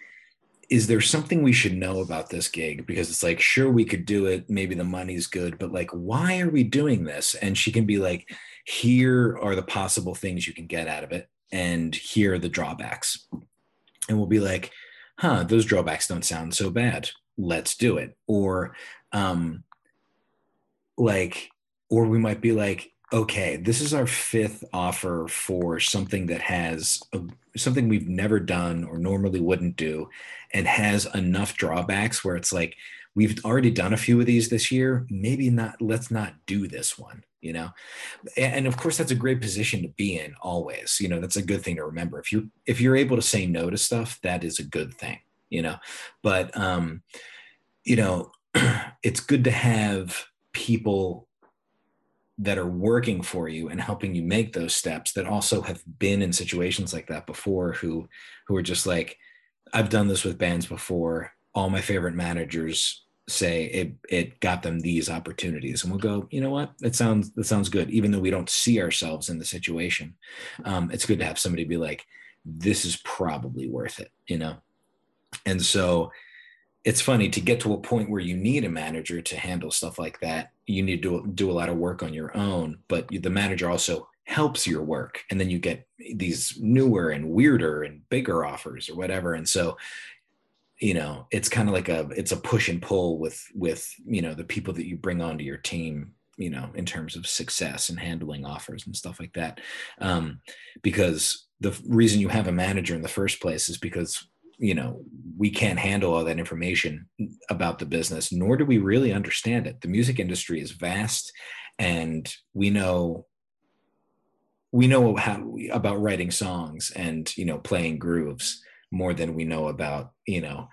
is there something we should know about this gig? Because it's like, sure, we could do it. Maybe the money's good, but like, why are we doing this? And she can be like, here are the possible things you can get out of it. And here are the drawbacks. And we'll be like, huh, those drawbacks don't sound so bad. Let's do it. Or um, like, or we might be like, okay, this is our fifth offer for something that has a, something we've never done or normally wouldn't do and has enough drawbacks where it's like, we've already done a few of these this year, maybe not, let's not do this one, you know? And of course that's a great position to be in always, you know, that's a good thing to remember. If you, if you're able to say no to stuff, that is a good thing, you know? But, um, you know, it's good to have people that are working for you and helping you make those steps, that also have been in situations like that before, who, who are just like, I've done this with bands before. All my favorite managers say it, it got them these opportunities, and we'll go, you know what, that sounds, that sounds good. Even though we don't see ourselves in the situation. Um, it's good to have somebody be like, this is probably worth it, you know? And so it's funny to get to a point where you need a manager to handle stuff like that. You need to do a lot of work on your own, but the manager also helps your work. And then you get these newer and weirder and bigger offers or whatever. And so, you know, it's kind of like a, it's a push and pull with, with, you know, the people that you bring onto your team, you know, in terms of success and handling offers and stuff like that. Um, because the reason you have a manager in the first place is because, you know, we can't handle all that information about the business, nor do we really understand it. The music industry is vast, and we know, we know how we, about writing songs and, you know, playing grooves more than we know about, you know,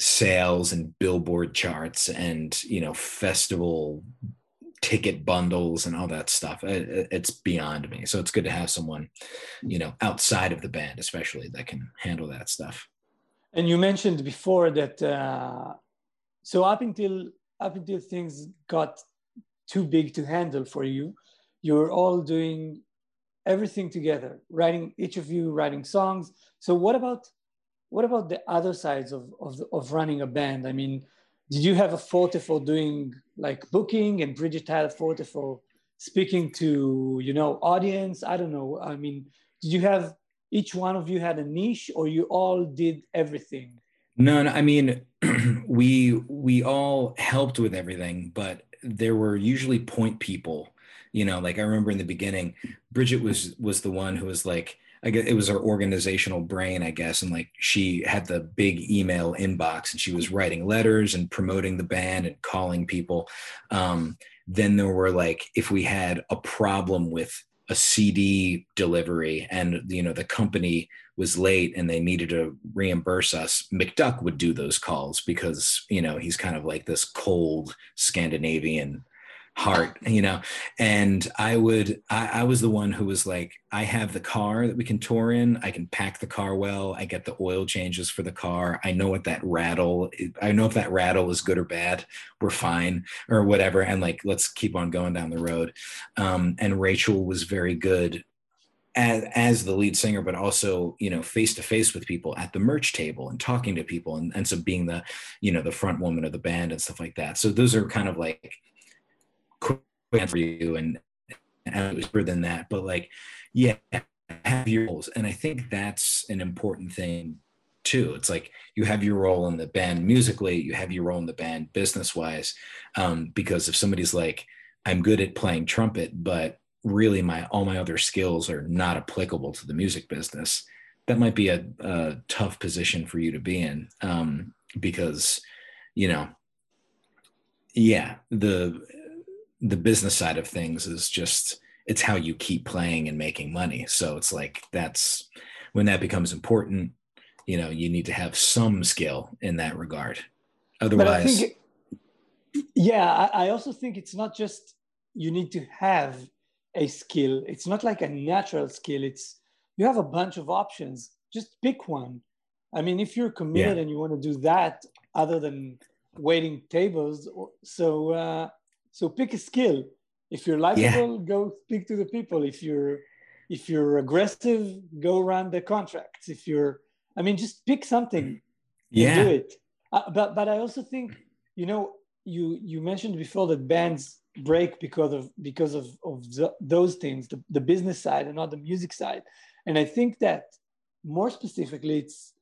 sales and Billboard charts and, you know, festival ticket bundles and all that stuff. It, it's beyond me. So it's good to have someone, you know, outside of the band, especially, that can handle that stuff. And you mentioned before that, uh, so up until up until things got too big to handle for you, you were all doing everything together, writing, each of you writing songs. So what about what about the other sides of of, of running a band? I mean, did you have a forte for doing like booking, and Bridget had a forte for speaking to, you know, audience? I don't know. I mean, did you have, each one of you had a niche, or you all did everything? No, no, I mean, we we all helped with everything, but there were usually point people, you know, like I remember in the beginning, Bridget was was the one who was like, I guess it was her organizational brain, I guess. And like, she had the big email inbox, and she was writing letters and promoting the band and calling people. Um, then there were like, if we had a problem with a C D delivery and, you know, the company was late and they needed to reimburse us, McDuck would do those calls because, you know, he's kind of like this cold Scandinavian heart, you know, and I would, I, I was the one who was like, I have the car that we can tour in. I can pack the car well. I get the oil changes for the car. I know what that rattle, I know if that rattle is good or bad. We're fine or whatever. And like, let's keep on going down the road. Um, and Rachel was very good as, as the lead singer, but also, you know, face to face with people at the merch table and talking to people. And, and so being the, you know, the front woman of the band and stuff like that. So those are kind of like quick for you, and, and it was better than that, but like, yeah, have your roles. And I think that's an important thing too. It's like, you have your role in the band musically, you have your role in the band business wise, um, because if somebody's like, I'm good at playing trumpet, but really my, all my other skills are not applicable to the music business, that might be a, a tough position for you to be in, um, because, you know, yeah, the, the business side of things is just, it's how you keep playing and making money. So it's like, that's when that becomes important, you know, you need to have some skill in that regard. Otherwise. But I think, yeah. I also think it's not just, you need to have a skill. It's not like a natural skill. It's, you have a bunch of options, just pick one. I mean, if you're committed, yeah, and you want to do that other than waiting tables. So, uh, So pick a skill. If you're likable, yeah, go speak to the people. If you're, if you're aggressive, go run the contracts. If you're, I mean, just pick something, yeah, and do it. Uh, but but I also think, you know, you you mentioned before that bands break because of because of of the, those things, the, the business side and not the music side. And I think that more specifically, it's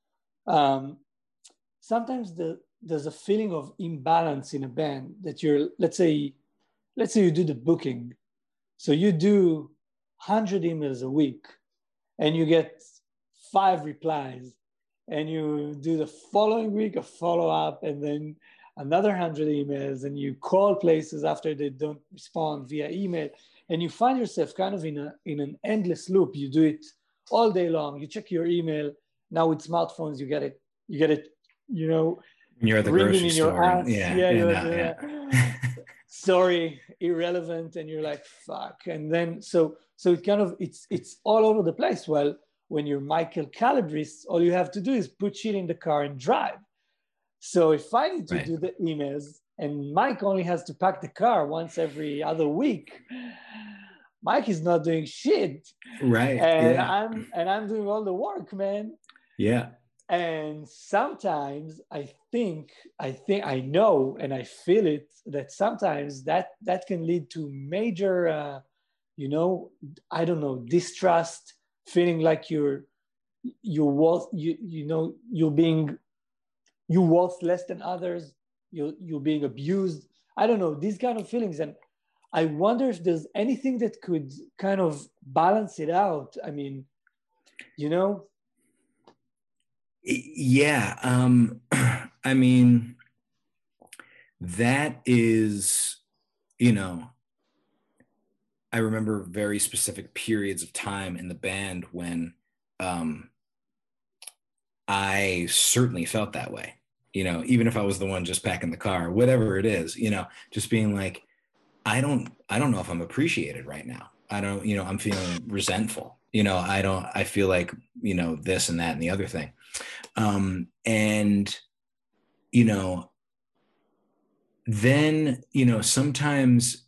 um, sometimes the there's a feeling of imbalance in a band that you're, let's say. Let's say you do the booking. So you do one hundred emails a week and you get five replies, and you do the following week a follow-up, and then another one hundred emails, and you call places after they don't respond via email. And you find yourself kind of in a in an endless loop. You do it all day long. You check your email. Now with smartphones, you get it, you get it, you know, you're at the grocery in store. Your ass. Yeah, yeah, yeah, you're no, the, yeah. sorry, irrelevant, and you're like, fuck. And then, so so it kind of, it's it's all over the place. Well, when you're Michael Calabrese, all you have to do is put shit in the car and drive. So if I need to right. do the emails, and Mike only has to pack the car once every other week, Mike is not doing shit. Right. And yeah. I'm and I'm doing all the work, man. Yeah. And sometimes I think, I think I know, and I feel it, that sometimes that, that can lead to major, uh, you know, I don't know, distrust, feeling like you're, you're worth, you, you know, you're being, you're worth less than others, you're, you're being abused. I don't know, these kind of feelings. And I wonder if there's anything that could kind of balance it out. I mean, you know, yeah. Um, I mean, that is, you know, I remember very specific periods of time in the band when um, I certainly felt that way, you know, even if I was the one just packing the car, whatever it is, you know, just being like, I don't, I don't know if I'm appreciated right now. I don't, you know, I'm feeling resentful. You know, I don't, I feel like, you know, this and that and the other thing. Um, and, you know, then, you know, sometimes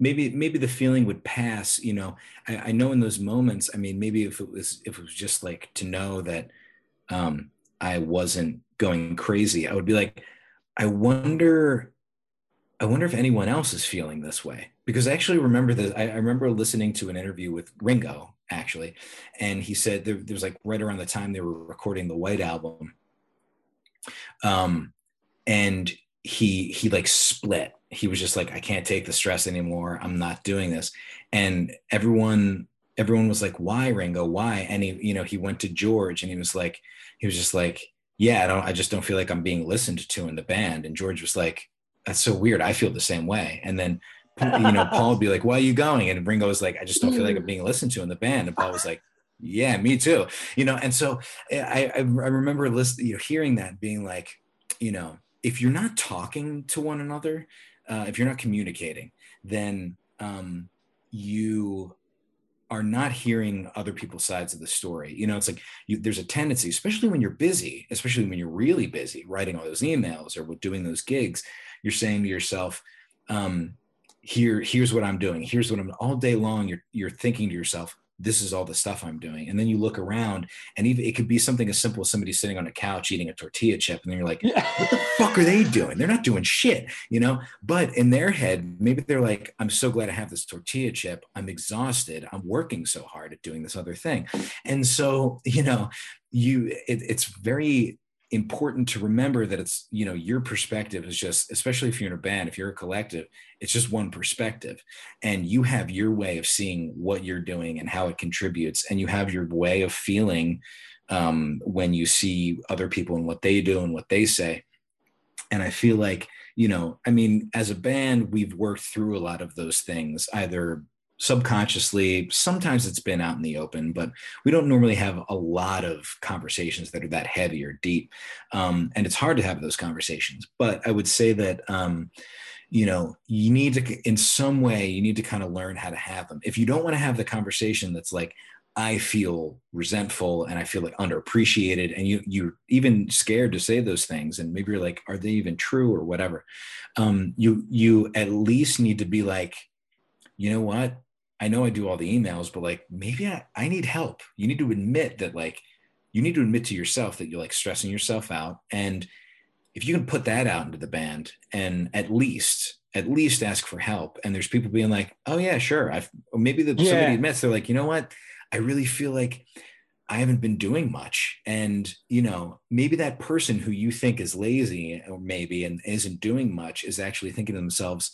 maybe, maybe the feeling would pass, you know, I, I know in those moments, I mean, maybe if it was, if it was just like to know that, um, I wasn't going crazy, I would be like, I wonder, I wonder if anyone else is feeling this way. Because I actually remember this, I, I remember listening to an interview with Ringo, actually, and he said there, there was like right around the time they were recording the White Album, um, and he he like split. He was just like, I can't take the stress anymore. I'm not doing this. And everyone everyone was like, why, Ringo? Why? And he, you know, he went to George, and he was like, he was just like, yeah, I don't, I just don't feel like I'm being listened to in the band. And George was like, that's so weird. I feel the same way. And then, you know, Paul would be like, why are you going? And Ringo was like, I just don't feel like I'm being listened to in the band. And Paul was like, yeah, me too. You know? And so I, I remember listening, you know, hearing that, being like, you know, if you're not talking to one another, uh, if you're not communicating, then um, you are not hearing other people's sides of the story. You know, it's like you, there's a tendency, especially when you're busy, especially when you're really busy writing all those emails or doing those gigs, you're saying to yourself, um, here, here's what I'm doing. Here's what I'm all day long. You're, you're thinking to yourself, this is all the stuff I'm doing. And then you look around, and even it could be something as simple as somebody sitting on a couch eating a tortilla chip. And then you're like, what the fuck are they doing? They're not doing shit, you know? But in their head, maybe they're like, I'm so glad I have this tortilla chip. I'm exhausted. I'm working so hard at doing this other thing. And so, you know, you, it, it's very important to remember that it's, you know, your perspective is just, especially if you're in a band, if you're a collective, it's just one perspective, and you have your way of seeing what you're doing and how it contributes, and you have your way of feeling um, when you see other people and what they do and what they say. And I feel like, you know, I mean, as a band, we've worked through a lot of those things, either subconsciously, sometimes it's been out in the open, but we don't normally have a lot of conversations that are that heavy or deep. Um, and it's hard to have those conversations, but I would say that, um, you know, you need to, in some way, you need to kind of learn how to have them. If you don't want to have the conversation that's like, I feel resentful and I feel like underappreciated, and you, you're even scared to say those things, and maybe you're like, are they even true or whatever? Um, you, you at least need to be like, you know what? I know I do all the emails, but like, maybe I, I need help. You need to admit that, like, you need to admit to yourself that you're like stressing yourself out. And if you can put that out into the band and at least, at least ask for help. And there's people being like, oh yeah, sure. I've, or maybe the, yeah. somebody admits, they're like, you know what? I really feel like I haven't been doing much. And, you know, maybe that person who you think is lazy or maybe, and isn't doing much, is actually thinking to themselves,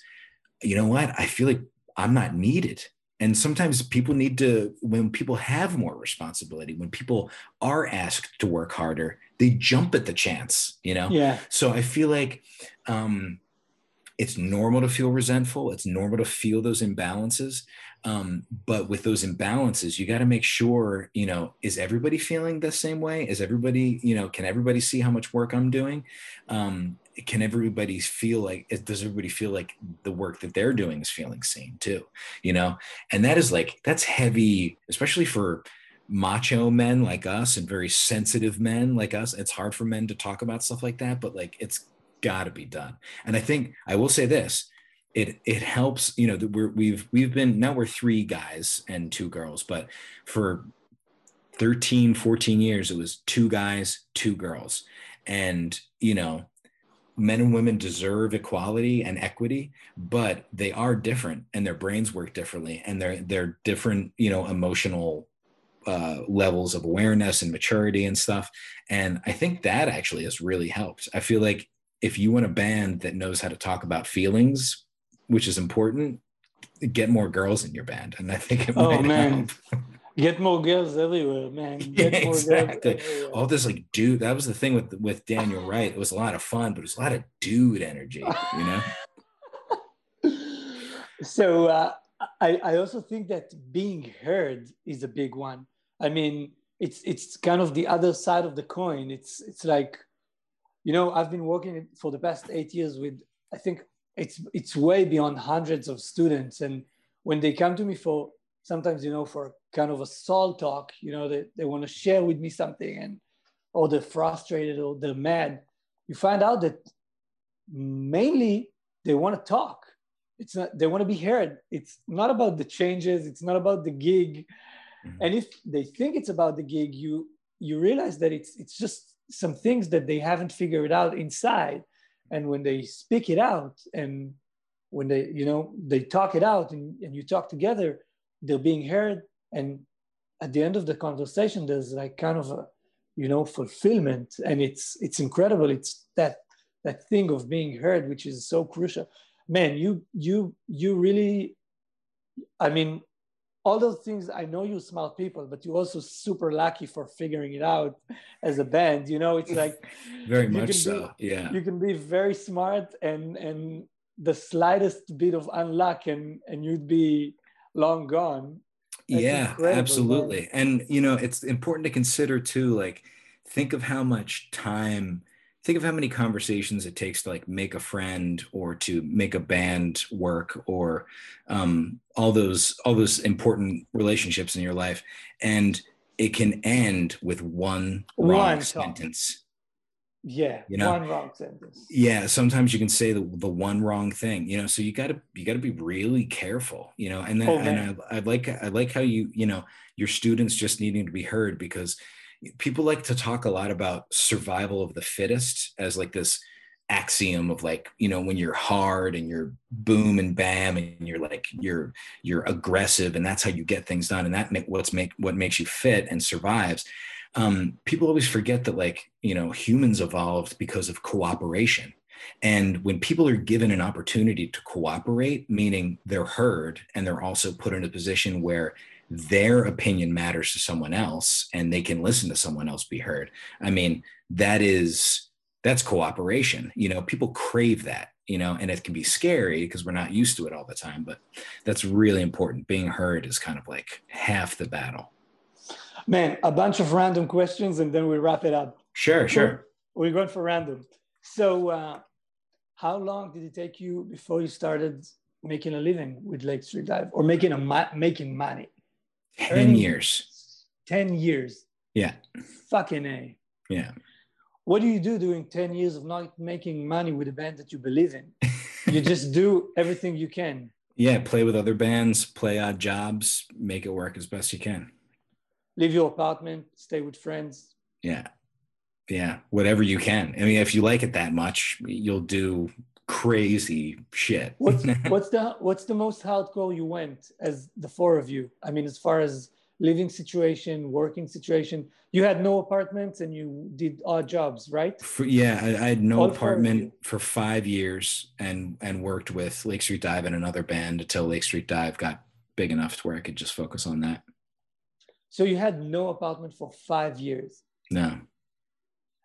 you know what? I feel like I'm not needed. And sometimes people need to, when people have more responsibility, when people are asked to work harder, they jump at the chance, you know? Yeah. So I feel like um, it's normal to feel resentful. It's normal to feel those imbalances. Um, but with those imbalances, you got to make sure, you know, is everybody feeling the same way? Is everybody, you know, can everybody see how much work I'm doing? Um, can everybody feel like, does everybody feel like the work that they're doing is feeling seen too, you know? And that is like, that's heavy, especially for macho men like us and very sensitive men like us. It's hard for men to talk about stuff like that, but like, it's gotta be done. And I think I will say this, it, it helps, you know, that we're, we've, we've been, now we're three guys and two girls, but for thirteen, fourteen years, it was two guys, two girls. And, you know, men and women deserve equality and equity, but they are different and their brains work differently. And they're, they're different, you know, emotional uh, levels of awareness and maturity and stuff. And I think that actually has really helped. I feel like if you want a band that knows how to talk about feelings, which is important, get more girls in your band. And I think it might oh, man. help. Get more girls everywhere, man. Get yeah, more exactly. girls everywhere. All this like dude, that was the thing with with Daniel Wright. It was a lot of fun, but it was a lot of dude energy, you know? So uh, I, I also think that being heard is a big one. I mean, it's it's kind of the other side of the coin. It's it's like, you know, I've been working for the past eight years with, I think it's it's way beyond hundreds of students. And when they come to me for sometimes, you know, for kind of a soul talk, you know, they, they want to share with me something, and or they're frustrated or they're mad. You find out that mainly they want to talk. It's not, they want to be heard. It's not about the changes. It's not about the gig. Mm-hmm. And if they think it's about the gig, you you realize that it's it's just some things that they haven't figured out inside. And when they speak it out and when they, you know, they talk it out and, and you talk together, they're being heard, and at the end of the conversation, there's like kind of a, you know, fulfillment, and it's it's incredible. It's that that thing of being heard, which is so crucial. Man, you you you really, I mean, all those things. I know you're smart people, but you're also super lucky for figuring it out as a band. You know, it's like very much so. Be, yeah, you can be very smart, and and the slightest bit of unluck, and and you'd be long gone. That's yeah, absolutely. And, you know, it's important to consider too, like, think of how much time, think of how many conversations it takes to like make a friend or to make a band work, or um, all those, all those important relationships in your life. And it can end with one wrong one sentence. Yeah, you know? One wrong sentence. Yeah, sometimes you can say the, the one wrong thing, you know, so you gotta you gotta be really careful, you know. And then oh, and I, I like I like how you you know your students just needing to be heard, because people like to talk a lot about survival of the fittest as like this axiom of like, you know, when you're hard and you're boom and bam and you're like you're you're aggressive and that's how you get things done and that make, what's make what makes you fit and survives. Um, people always forget that, like, you know, humans evolved because of cooperation. And when people are given an opportunity to cooperate, meaning they're heard and they're also put in a position where their opinion matters to someone else and they can listen to someone else be heard. I mean, that is, that's cooperation. You know, people crave that, you know, and it can be scary because we're not used to it all the time, but that's really important. Being heard is kind of like half the battle. Man, a bunch of random questions and then we wrap it up. Sure, sure. We're going for random. So uh, how long did it take you before you started making a living with Lake Street Dive or making a mo- making money? ten years ten years Yeah. Fucking A. Yeah. What do you do during ten years of not making money with a band that you believe in? You just do everything you can. Yeah, play with other bands, play odd jobs, make it work as best you can. Leave your apartment, stay with friends. Yeah. Yeah. Whatever you can. I mean, if you like it that much, you'll do crazy shit. What's, what's the what's the most hardcore you went as the four of you? I mean, as far as living situation, working situation, you had no apartments and you did odd jobs, right? For, yeah. I, I had no All apartment for five years and, and worked with Lake Street Dive and another band until Lake Street Dive got big enough to where I could just focus on that. So you had no apartment for five years. No.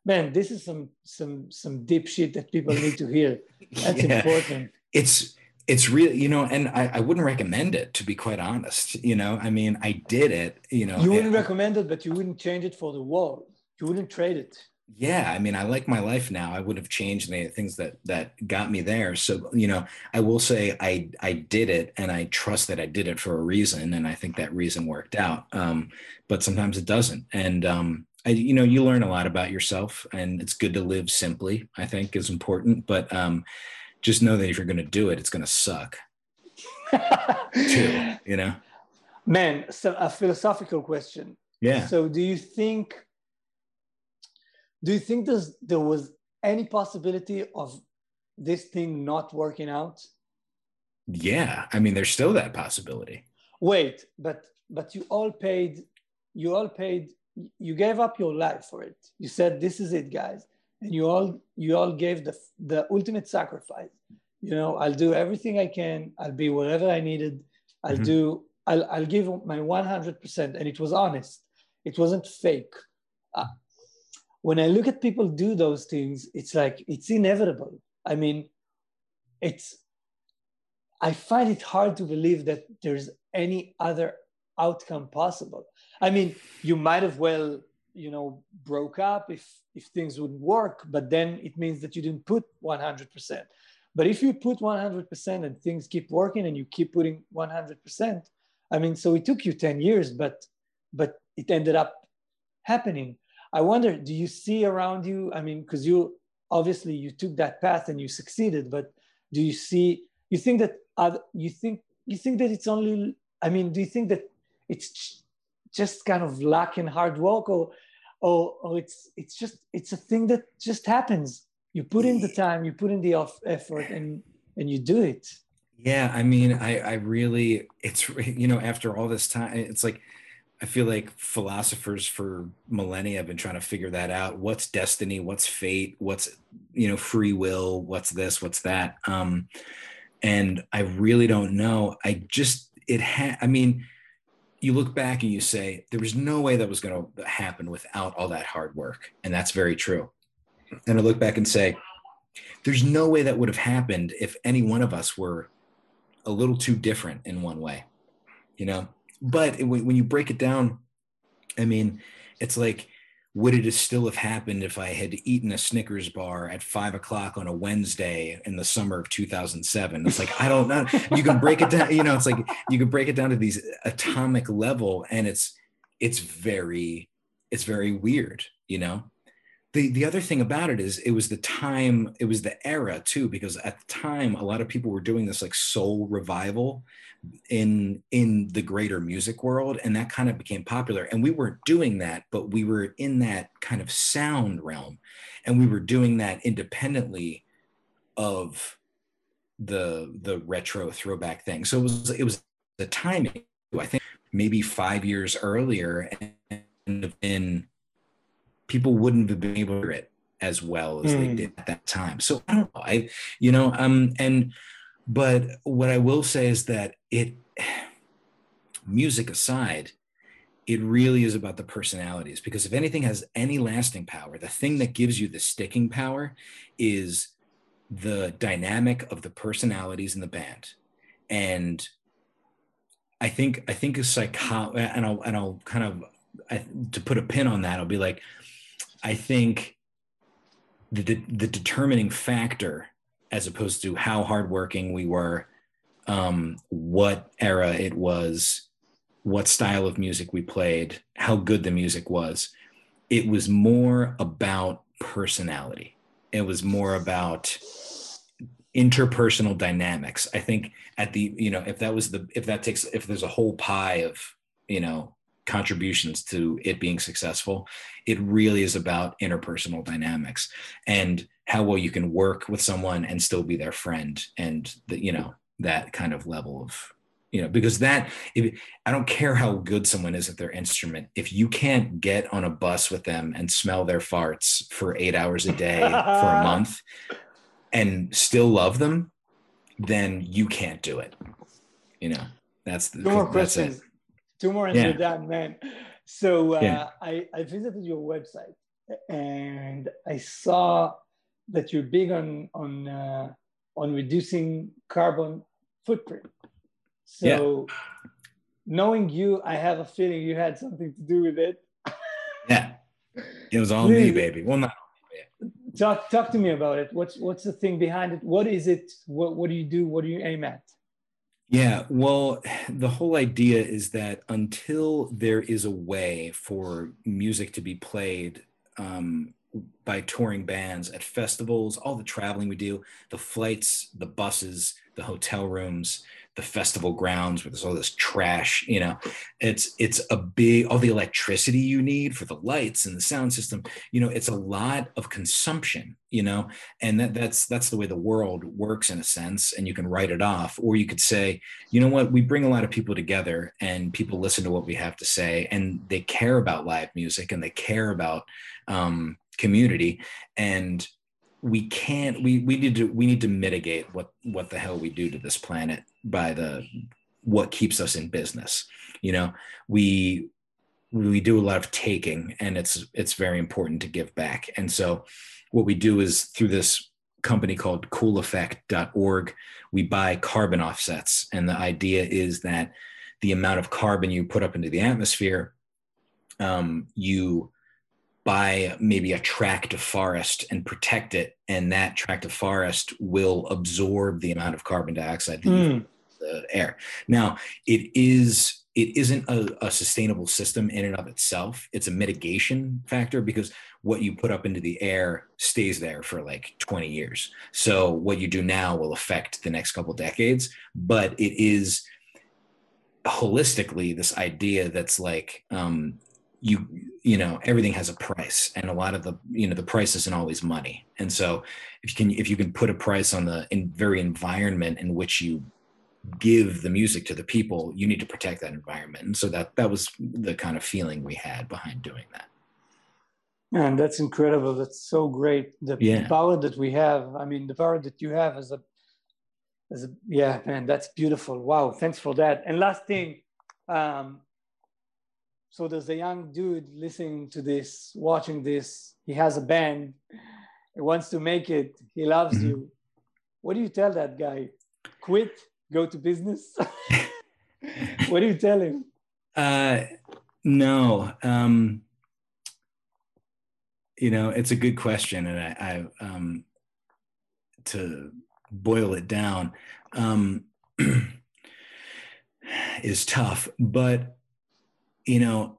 Man, this is some some some deep shit that people need to hear. That's yeah. important. It's it's really, you know, and I, I wouldn't recommend it, to be quite honest. You know, I mean, I did it, you know. You wouldn't it, recommend it, but you wouldn't change it for the world. You wouldn't trade it. yeah, I mean, I like my life now. I would have changed the things that, that got me there. So, you know, I will say I, I did it, and I trust that I did it for a reason. And I think that reason worked out. Um, but sometimes it doesn't. And, um, I, you know, you learn a lot about yourself, and it's good to live simply, I think, is important, but, um, just know that if you're going to do it, it's going to suck too, you know, man. So a philosophical question. Yeah. So do you think, Do you think there's, there was any possibility of this thing not working out? Yeah. I mean, there's still that possibility. Wait, but but you all paid, you all paid, you gave up your life for it. You said, this is it, guys. And you all, you all gave the, the ultimate sacrifice. You know, I'll do everything I can. I'll be wherever I needed. I'll mm-hmm. do, I'll, I'll give my one hundred percent. And it was honest. It wasn't fake. Uh, When I look at people do those things, it's like, it's inevitable. I mean, it's, I find it hard to believe that there's any other outcome possible. I mean, you might have well, you know, broke up if, if things wouldn't work, but then it means that you didn't put one hundred percent. But if you put one hundred percent and things keep working and you keep putting one hundred percent, I mean, so it took you ten years, but, but it ended up happening. I wonder, do you see around you, I mean, because you obviously you took that path and you succeeded, but do you see, you think that, other, you think, you think that it's only, I mean, do you think that it's just kind of luck and hard work, or, or, or it's, it's just, it's a thing that just happens. You put in the time, you put in the off effort, and, and you do it. Yeah. I mean, I, I really, it's, you know, after all this time, it's like, I feel like philosophers for millennia have been trying to figure that out. What's destiny? What's fate? What's, you know, free will? What's this? What's that? Um, and I really don't know. I just, it had, I mean, you look back and you say, there was no way that was going to happen without all that hard work. And that's very true. And I look back and say, there's no way that would have happened if any one of us were a little too different in one way, you know? But when you break it down, I mean, it's like, would it have still have happened if I had eaten a Snickers bar at five o'clock on a Wednesday in the summer of two thousand seven? It's like, I don't know. You can break it down, you know, it's like you can break it down to these atomic level, and it's, it's very, it's very weird, you know? The, the other thing about it is it was the time, it was the era too, because at the time, a lot of people were doing this like soul revival in, in the greater music world. And that kind of became popular, and we weren't doing that, but we were in that kind of sound realm, and we were doing that independently of the, the retro throwback thing. So it was, it was the timing, I think maybe five years earlier, and in people wouldn't have been able to hear it as well as mm. they did at that time. So I don't know, I, you know, um, and, but what I will say is that it, music aside, it really is about the personalities, because if anything has any lasting power, the thing that gives you the sticking power is the dynamic of the personalities in the band. And I think, I think a psycho, and I'll, and I'll kind of, I, to put a pin on that, I'll be like, I think the, the, the determining factor, as opposed to how hardworking we were, um, what era it was, what style of music we played, how good the music was, it was more about personality. It was more about interpersonal dynamics. I think at the, you know, if that was the, if that takes, if there's a whole pie of, you know, contributions to it being successful, it really is about interpersonal dynamics and how well you can work with someone and still be their friend, and the, you know, that kind of level of, you know, because that, if, I don't care how good someone is at their instrument, if you can't get on a bus with them and smell their farts for eight hours a day for a month and still love them, then you can't do it. You know, that's the, no that's it. Two more and yeah. you're done, man. So uh, yeah. I, I visited your website, and I saw that you're big on on uh, on reducing carbon footprint. So yeah. knowing you, I have a feeling you had something to do with it. Yeah, it was all Please. me, baby. Well, not Talk talk to me about it. What's what's the thing behind it? What is it? What what do you do? What do you aim at? Yeah, well, the whole idea is that until there is a way for music to be played um, by touring bands at festivals, all the traveling we do, the flights, the buses, the hotel rooms, the festival grounds where there's all this trash, you know, it's, it's a big, all the electricity you need for the lights and the sound system, you know, it's a lot of consumption, you know, and that that's, that's the way the world works in a sense. And you can write it off, or you could say, you know what, we bring a lot of people together and people listen to what we have to say and they care about live music and they care about um, community, and we can't, we, we need to, we need to mitigate what, what the hell we do to this planet by the, what keeps us in business. You know, we, we do a lot of taking, and it's, it's very important to give back. And so what we do is through this company called cool effect dot org, we buy carbon offsets. And the idea is that the amount of carbon you put up into the atmosphere, um, you buy maybe a tract of forest and protect it, and that tract of forest will absorb the amount of carbon dioxide that mm. the air. Now, it is it isn't a, a sustainable system in and of itself. It's a mitigation factor, because what you put up into the air stays there for like twenty years. So what you do now will affect the next couple decades, but it is holistically this idea that's like, um, you, you know, everything has a price, and a lot of the, you know, the price isn't always money. And so if you can, if you can put a price on the in very environment in which you give the music to the people, you need to protect that environment. And so that, that was the kind of feeling we had behind doing that. And that's incredible. That's so great. The yeah. power that we have, I mean, the power that you have as a, as a, yeah, man, that's beautiful. Wow. Thanks for that. And last thing, um, so there's a young dude listening to this, watching this. He has a band. He wants to make it. He loves mm-hmm. you. What do you tell that guy? Quit? Go to business? What do you tell him? Uh, no. Um, you know, it's a good question. And I, I um, to boil it down um, is tough, but you know,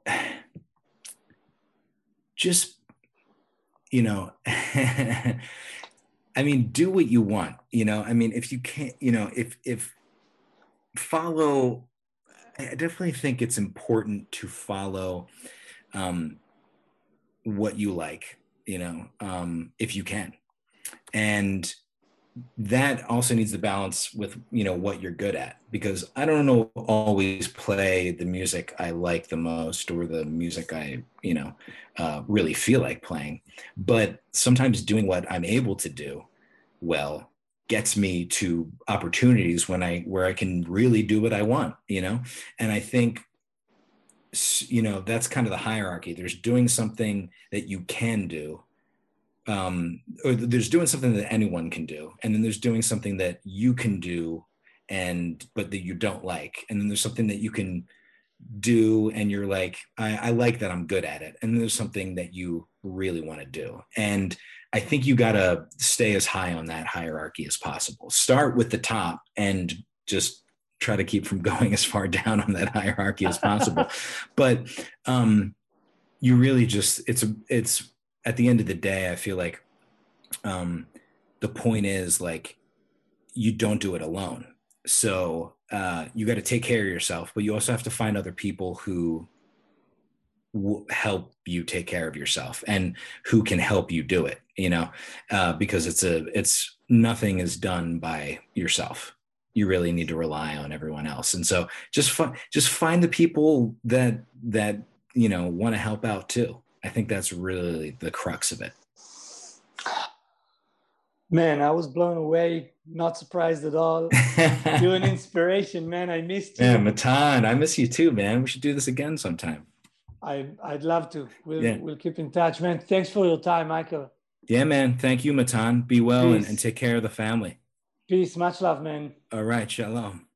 just, you know, I mean, do what you want, you know, I mean, if you can't, you know, if, if follow, I definitely think it's important to follow um, what you like, you know, um, if you can. And that also needs the balance with, you know, what you're good at, because I don't know, always play the music I like the most or the music I, you know, uh, really feel like playing, but sometimes doing what I'm able to do well gets me to opportunities when I, where I can really do what I want, you know? And I think, you know, that's kind of the hierarchy. There's doing something that you can do, Um, or there's doing something that anyone can do. And then there's doing something that you can do and, but that you don't like. And then there's something that you can do and you're like, I, I like that, I'm good at it. And then there's something that you really want to do. And I think you got to stay as high on that hierarchy as possible. Start with the top and just try to keep from going as far down on that hierarchy as possible. But um, you really just, it's, a, it's, at the end of the day, I feel like um, the point is like, you don't do it alone. So uh, you got to take care of yourself, but you also have to find other people who w- help you take care of yourself and who can help you do it, you know, uh, because it's a, it's nothing is done by yourself. You really need to rely on everyone else. And so just, fi- just find the people that, that, you know, want to help out too. I think that's really the crux of it. Man, I was blown away. Not surprised at all. You're an inspiration, man. I missed you. Yeah, Matan, I miss you too, man. We should do this again sometime. I, I'd love to. We'll, yeah. we'll keep in touch, man. Thanks for your time, Michael. Yeah, man. Thank you, Matan. Be well and, and take care of the family. Peace. Much love, man. All right. Shalom.